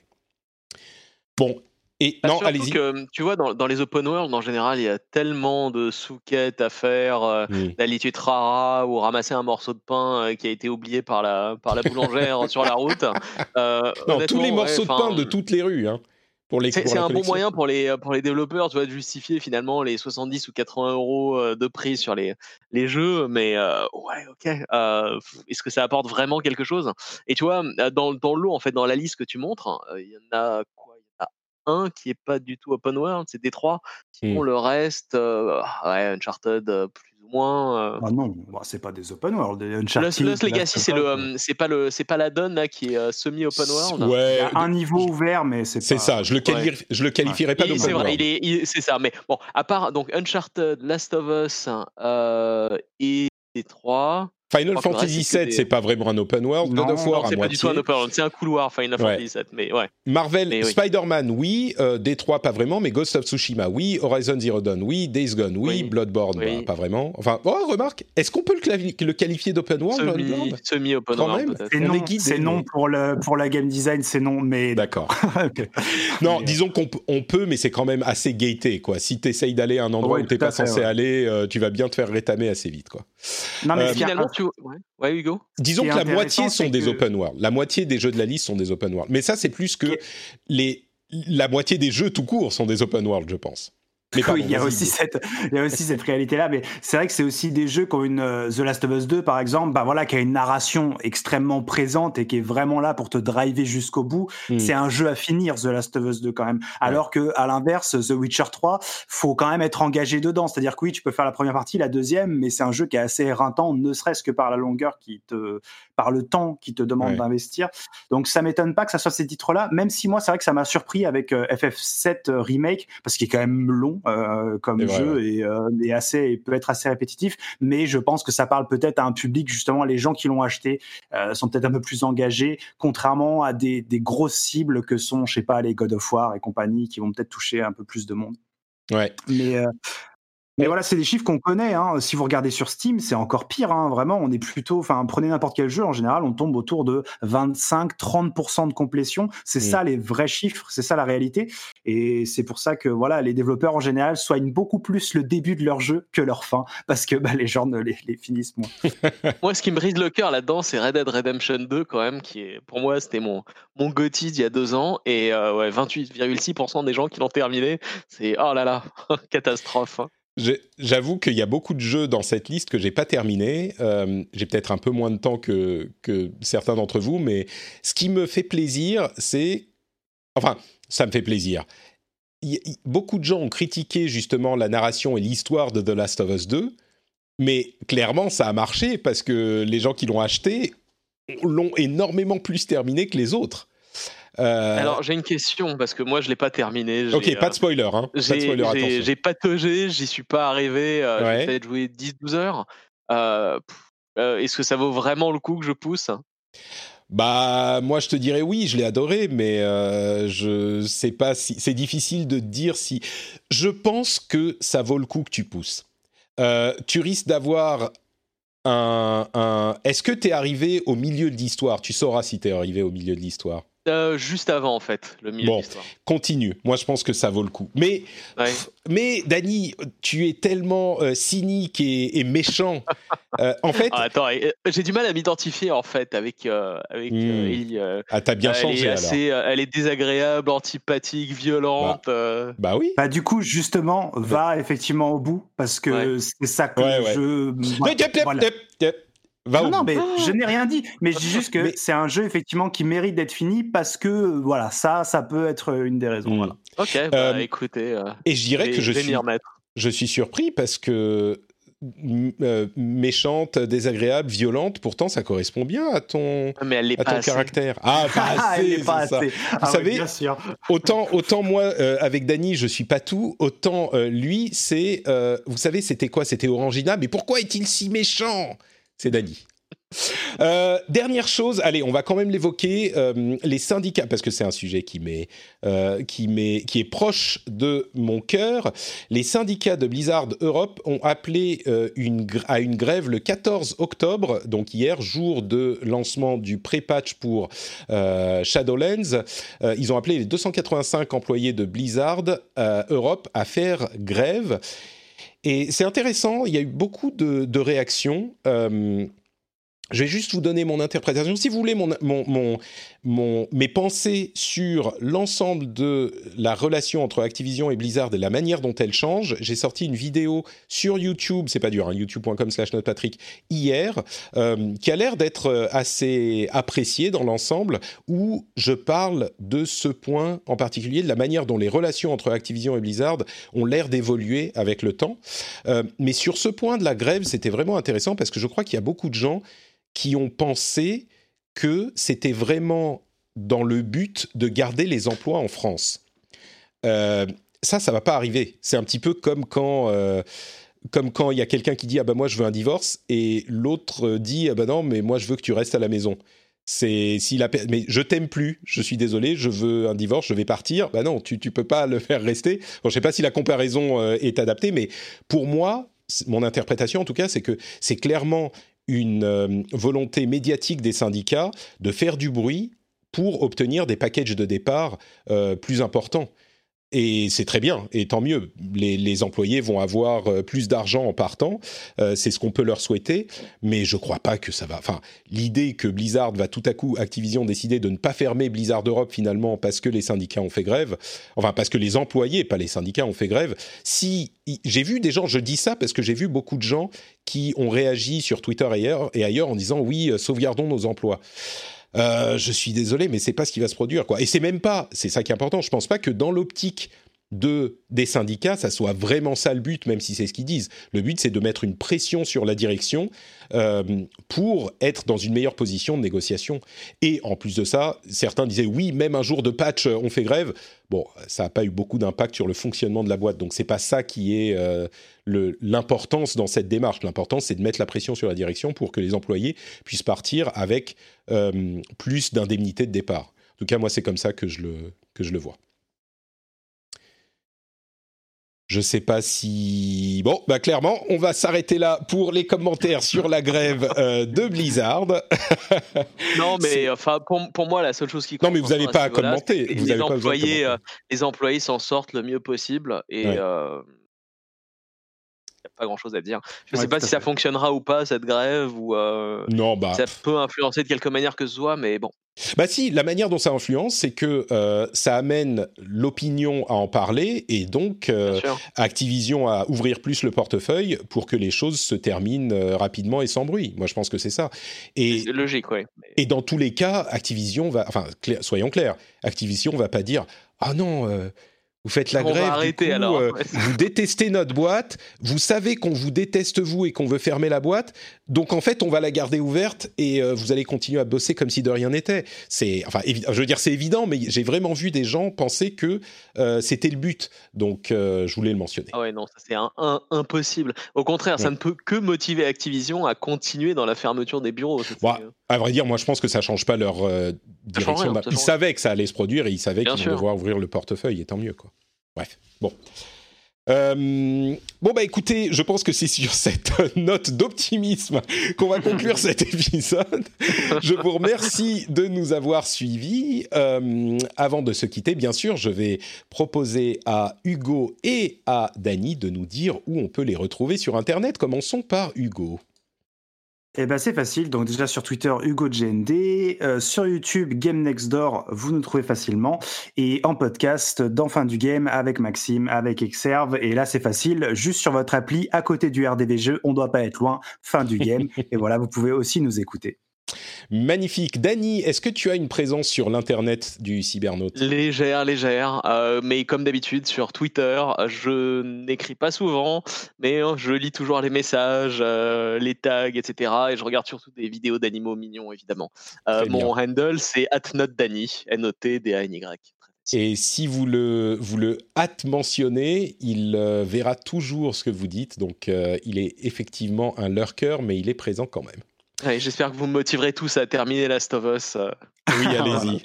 Bon, et bah, non, allez-y. Que, tu vois, dans, dans les open world, en général, il y a tellement de sous-quêtes à faire, euh, mmh. la litue rara ou ramasser un morceau de pain euh, qui a été oublié par la, par la boulangère sur la route. Euh, non, tous les morceaux ouais, de pain de toutes les rues, hein. Pour les, c'est pour c'est un collection. Bon moyen pour les, pour les développeurs, tu vois, de justifier finalement les soixante-dix ou quatre-vingts euros de prix sur les, les jeux, mais euh, ouais, ok, euh, est-ce que ça apporte vraiment quelque chose ? Et tu vois, dans, dans le lot, en fait, dans la liste que tu montres, il euh, y en a quoi ? Il y en a un qui n'est pas du tout open world, c'est D trois, sinon mmh. le reste, euh, ouais, Uncharted, euh, plus ou moins... Euh... Ah non, bah, c'est pas des open world, Uncharted... Le Lost Legacy, c'est, le, euh, c'est, pas le, c'est pas l'add-on là, qui est euh, semi-open world. Ouais, il y a un niveau ouvert, mais c'est, c'est pas... C'est ça, je le, quali- ouais. je le qualifierais ouais. pas d'open c'est vrai, world. Il est, il, c'est ça, mais bon, à part donc, Uncharted, Last of Us euh, et D trois... Final Fantasy sept, des... c'est pas vraiment un open world. God of War, non, c'est à pas moitié. Du tout un open world. C'est un couloir, Final ouais. Fantasy sept, mais ouais. Marvel, mais oui. Spider-Man, oui. Euh, D trois, pas vraiment, mais Ghost of Tsushima, oui. Horizon Zero Dawn, oui. Days Gone, oui. oui. Bloodborne, oui. Bah, pas vraiment. Enfin, oh, remarque, est-ce qu'on peut le, clavi- le qualifier d'open world Semi, Bloodborne Semi-open Quand world, même. Peut-être. C'est non, guidés, c'est non mais... pour, le, pour la game design, c'est non, mais... D'accord. okay. Non, mais disons qu'on on peut, mais c'est quand même assez gaté, quoi. Si t'essayes d'aller à un endroit ouais, où t'es pas fait, censé ouais. aller, euh, tu vas bien te faire rétamer assez vite, quoi. Non, mais finalement, tu... Ouais. Ouais, Hugo. Disons que la moitié sont que... des open world. La moitié des jeux de la liste sont des open world. Mais ça, c'est plus que les... la moitié des jeux tout court sont des open world, je pense. Mais pardon, oui, il y, a aussi cette, il y a aussi cette réalité-là, mais c'est vrai que c'est aussi des jeux qui ont une The Last of Us deux, par exemple, bah voilà, qui a une narration extrêmement présente et qui est vraiment là pour te driver jusqu'au bout. Mm. C'est un jeu à finir, The Last of Us deux, quand même. Alors ouais. que, à l'inverse, The Witcher trois, faut quand même être engagé dedans. C'est-à-dire que oui, tu peux faire la première partie, la deuxième, mais c'est un jeu qui est assez éreintant, ne serait-ce que par la longueur qui te, par le temps qui te demande ouais. d'investir. Donc, ça m'étonne pas que ça soit ces titres-là, même si moi, c'est vrai que ça m'a surpris avec F F sept Remake, parce qu'il est quand même long. Euh, comme et jeu ouais. et, euh, et, assez, et peut être assez répétitif, mais je pense que ça parle peut-être à un public, justement les gens qui l'ont acheté euh, sont peut-être un peu plus engagés, contrairement à des, des grosses cibles que sont, je sais pas, les God of War et compagnie, qui vont peut-être toucher un peu plus de monde. Ouais. Mais euh, Mais voilà, c'est des chiffres qu'on connaît. Hein. Si vous regardez sur Steam, c'est encore pire. Hein. Vraiment, on est plutôt... Enfin, prenez n'importe quel jeu. En général, on tombe autour de vingt-cinq à trente pour cent de complétion. C'est mmh. ça les vrais chiffres. C'est ça la réalité. Et c'est pour ça que voilà, les développeurs, en général, soignent beaucoup plus le début de leur jeu que leur fin. Parce que bah, les gens ne les, les finissent moins. Moi, ce qui me brise le cœur là-dedans, c'est Red Dead Redemption deux, quand même, qui est... Pour moi, c'était mon, mon G O T Y d'il y a deux ans. Et euh, ouais, vingt-huit virgule six pour cent des gens qui l'ont terminé, c'est... Oh là là, catastrophe. Hein. Je, j'avoue qu'il y a beaucoup de jeux dans cette liste que j'ai pas terminé. Euh, j'ai peut-être un peu moins de temps que, que certains d'entre vous, mais ce qui me fait plaisir, c'est... Enfin, ça me fait plaisir. Y, y, beaucoup de gens ont critiqué justement la narration et l'histoire de The Last of Us deux, mais clairement, ça a marché parce que les gens qui l'ont acheté l'ont énormément plus terminé que les autres. Euh... Alors j'ai une question parce que moi je l'ai pas terminé. J'ai, ok, pas de spoiler. Hein. J'ai, pas de spoiler, j'ai, j'ai pataugé, j'y suis pas arrivé. Euh, ouais. J'ai fait jouer dix à douze heures. Euh, euh, est-ce que ça vaut vraiment le coup que je pousse ? Bah moi je te dirais oui, je l'ai adoré, mais euh, je sais pas si c'est difficile de dire si. Je pense que ça vaut le coup que tu pousses. Euh, tu risques d'avoir un. un... Est-ce que t'es arrivé au milieu de l'histoire ? Tu sauras si t'es arrivé au milieu de l'histoire. Euh, juste avant en fait le milieu bon, de l'histoire. Continue, moi je pense que ça vaut le coup mais, ouais. pff, mais Dany tu es tellement euh, cynique et, et méchant euh, en fait ah, attends, euh, j'ai du mal à m'identifier en fait avec, euh, avec mmh. euh, il, euh, ah t'as bien euh, changé elle est, assez, euh, elle est désagréable, antipathique, violente bah, euh... bah oui bah du coup justement va ouais. effectivement au bout parce que ouais. c'est ça que ouais, ouais. je ouais, yep, yep, voilà. yep, yep. Non, non, mais je n'ai rien dit. Mais je dis juste que mais... c'est un jeu effectivement qui mérite d'être fini parce que voilà, ça, ça peut être une des raisons. Mmh. Voilà. Ok, bah, euh, écoutez. Euh, et je dirais que je suis, je suis surpris parce que euh, méchante, désagréable, violente, pourtant ça correspond bien à ton, mais elle l'est à pas ton assez. Caractère. Ah, pas assez. Elle est pas assez. Vous ah, savez, oui, bien sûr. autant, autant moi euh, avec Dany, je suis pas tout. Autant euh, lui, c'est, euh, vous savez, c'était quoi ? C'était Orangina. Mais pourquoi est-il si méchant ? C'est Dany. Euh, dernière chose, allez, on va quand même l'évoquer, euh, les syndicats, parce que c'est un sujet qui, m'est, euh, qui, m'est, qui est proche de mon cœur. Les syndicats de Blizzard Europe ont appelé euh, une, à une grève le quatorze octobre, donc hier, jour de lancement du pré-patch pour euh, Shadowlands. Euh, ils ont appelé les deux cent quatre-vingt-cinq employés de Blizzard euh, Europe à faire grève. Et c'est intéressant, il y a eu beaucoup de, de réactions. Euh, je vais juste vous donner mon interprétation. Si vous voulez, mon, mon, mon, mon, mes pensées sur l'ensemble de la relation entre Activision et Blizzard et la manière dont elle change, j'ai sorti une vidéo sur YouTube, c'est pas dur, hein, youtube.com slash notepatrick, hier, euh, qui a l'air d'être assez appréciée dans l'ensemble, où je parle de ce point en particulier, de la manière dont les relations entre Activision et Blizzard ont l'air d'évoluer avec le temps. Euh, mais sur ce point de la grève, c'était vraiment intéressant parce que je crois qu'il y a beaucoup de gens qui ont pensé que c'était vraiment dans le but de garder les emplois en France. Euh, ça, ça ne va pas arriver. C'est un petit peu comme quand euh, comme quand il y a quelqu'un qui dit « Ah ben moi, je veux un divorce » et l'autre dit « Ah ben non, mais moi, je veux que tu restes à la maison. » C'est si la pe- mais je t'aime plus, je suis désolé, je veux un divorce, je vais partir. Ben non, tu ne peux pas le faire rester. Bon, je ne sais pas si la comparaison euh, est adaptée, mais pour moi, mon interprétation en tout cas, c'est que c'est clairement... une euh, volonté médiatique des syndicats de faire du bruit pour obtenir des packages de départ euh, plus importants. Et c'est très bien, et tant mieux. Les, les employés vont avoir euh, plus d'argent en partant, euh, c'est ce qu'on peut leur souhaiter, mais je ne crois pas que ça va... Enfin, l'idée que Blizzard va tout à coup, Activision, décider de ne pas fermer Blizzard Europe finalement parce que les syndicats ont fait grève, enfin parce que les employés, pas les syndicats, ont fait grève, si... J'ai vu des gens, je dis ça parce que j'ai vu beaucoup de gens qui ont réagi sur Twitter et ailleurs, et ailleurs en disant « oui, sauvegardons nos emplois ». Euh, je suis désolé, mais c'est pas ce qui va se produire, quoi. Et c'est même pas, c'est ça qui est important, je pense pas que dans l'optique de, des syndicats, ça soit vraiment ça le but, même si c'est ce qu'ils disent. Le but, c'est de mettre une pression sur la direction euh, pour être dans une meilleure position de négociation. Et en plus de ça, certains disaient, oui, même un jour de patch, on fait grève. Bon, ça n'a pas eu beaucoup d'impact sur le fonctionnement de la boîte, donc c'est pas ça qui est euh, le, l'importance dans cette démarche. L'importance, c'est de mettre la pression sur la direction pour que les employés puissent partir avec euh, plus d'indemnités de départ. En tout cas, moi, c'est comme ça que je le, que je le vois. Je sais pas si... Bon, bah clairement, on va s'arrêter là pour les commentaires sur la grève euh, de Blizzard. Non, mais enfin, pour, pour moi, la seule chose qui compte... Non, mais vous n'avez pas à commenter. Vous les, avez employés, pas euh, les employés s'en sortent le mieux possible et... Ouais. Euh... pas grand chose à dire. Je ne ouais, sais pas si ça fait. fonctionnera ou pas cette grève ou euh, non, bah... ça peut influencer de quelque manière que ce soit, mais bon. Bah si, la manière dont ça influence, c'est que euh, ça amène l'opinion à en parler et donc euh, Activision à ouvrir plus le portefeuille pour que les choses se terminent euh, rapidement et sans bruit. Moi, je pense que c'est ça. Et c'est logique, oui. Et dans tous les cas, Activision va, enfin, cl- soyons clairs, Activision va pas dire ah non. Euh, Vous faites la on grève, arrêter, du coup, alors. Euh, vous détestez notre boîte, vous savez qu'on vous déteste vous et qu'on veut fermer la boîte, donc en fait on va la garder ouverte et euh, vous allez continuer à bosser comme si de rien n'était. C'est, enfin, évi- je veux dire c'est évident, mais j'ai vraiment vu des gens penser que euh, c'était le but, donc euh, je voulais le mentionner. Ah ouais, non, ça c'est un, un, impossible. Au contraire, ouais. Ça ne peut que motiver Activision à continuer dans la fermeture des bureaux. Ça, bah, à vrai dire, moi je pense que ça ne change pas leur euh, direction. Rien, ils savaient que ça allait se produire et ils savaient Bien qu'ils sûr. vont devoir ouvrir le portefeuille, et tant mieux, quoi. Bref, bon. Euh, bon, bah écoutez, je pense que c'est sur cette note d'optimisme qu'on va conclure cet épisode. Je vous remercie de nous avoir suivis. Euh, avant de se quitter, bien sûr, je vais proposer à Hugo et à Dany de nous dire où on peut les retrouver sur Internet. Commençons par Hugo. Eh ben c'est facile, donc déjà sur Twitter HugoGND, euh, sur YouTube Game Next Door, vous nous trouvez facilement, et en podcast dans Fin du Game avec Maxime, avec Exerve, et là c'est facile, juste sur votre appli à côté du R D V Jeux, on doit pas être loin, Fin du Game, et voilà, vous pouvez aussi nous écouter. Magnifique. Dany, est-ce que tu as une présence sur l'internet du cybernaute ? Légère, légère, euh, mais comme d'habitude sur Twitter, je n'écris pas souvent, mais je lis toujours les messages, euh, les tags, et cetera. Et je regarde surtout des vidéos d'animaux mignons, évidemment. Euh, mon bien. handle, c'est at not dany, N O T D A N Y. Et si vous le, vous le hâte mentionnez, il euh, verra toujours ce que vous dites, donc euh, il est effectivement un lurker, mais il est présent quand même. Ouais, j'espère que vous me motiverez tous à terminer Last of Us. Euh... Oui, allez-y.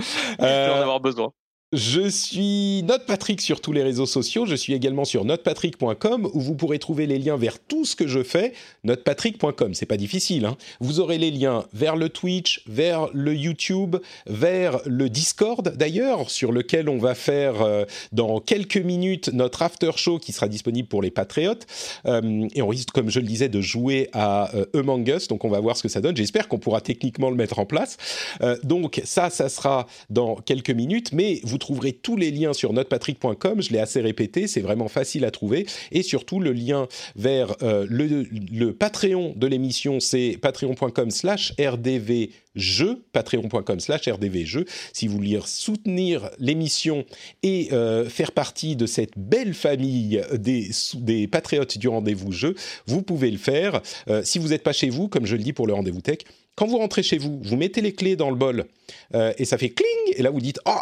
J'espère euh... en avoir besoin. Je suis NotePatrick sur tous les réseaux sociaux. Je suis également sur note patrick point com où vous pourrez trouver les liens vers tout ce que je fais. note patrick point com, c'est pas difficile, hein. Vous aurez les liens vers le Twitch, vers le YouTube, vers le Discord d'ailleurs, sur lequel on va faire euh, dans quelques minutes notre after show qui sera disponible pour les patriotes. Euh, et on risque, comme je le disais, de jouer à euh, Among Us. Donc on va voir ce que ça donne. J'espère qu'on pourra techniquement le mettre en place. Euh, donc ça, ça sera dans quelques minutes. Mais vous Vous trouverez tous les liens sur note patrick point com, je l'ai assez répété, c'est vraiment facile à trouver, et surtout le lien vers euh, le, le Patreon de l'émission, c'est patreon point com slash r d v jeux, patreon point com slash r d v jeux, si vous voulez soutenir l'émission et euh, faire partie de cette belle famille des, des patriotes du Rendez-vous Jeux, vous pouvez le faire. Euh, si vous n'êtes pas chez vous, comme je le dis pour le Rendez-vous Tech, quand vous rentrez chez vous, vous mettez les clés dans le bol, euh, et ça fait cling, et là vous dites « Oh !»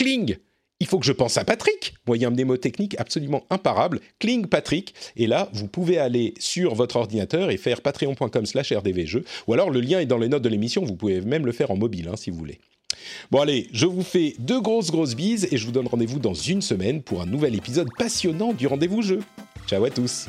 Cling, il faut que je pense à Patrick. Moi, il y a un mnémotechnique absolument imparable. Cling, Patrick. Et là, vous pouvez aller sur votre ordinateur et faire patreon point com slash r d v jeux. Ou alors, le lien est dans les notes de l'émission. Vous pouvez même le faire en mobile, hein, si vous voulez. Bon, allez, je vous fais deux grosses, grosses bises et je vous donne rendez-vous dans une semaine pour un nouvel épisode passionnant du Rendez-vous Jeu. Ciao à tous.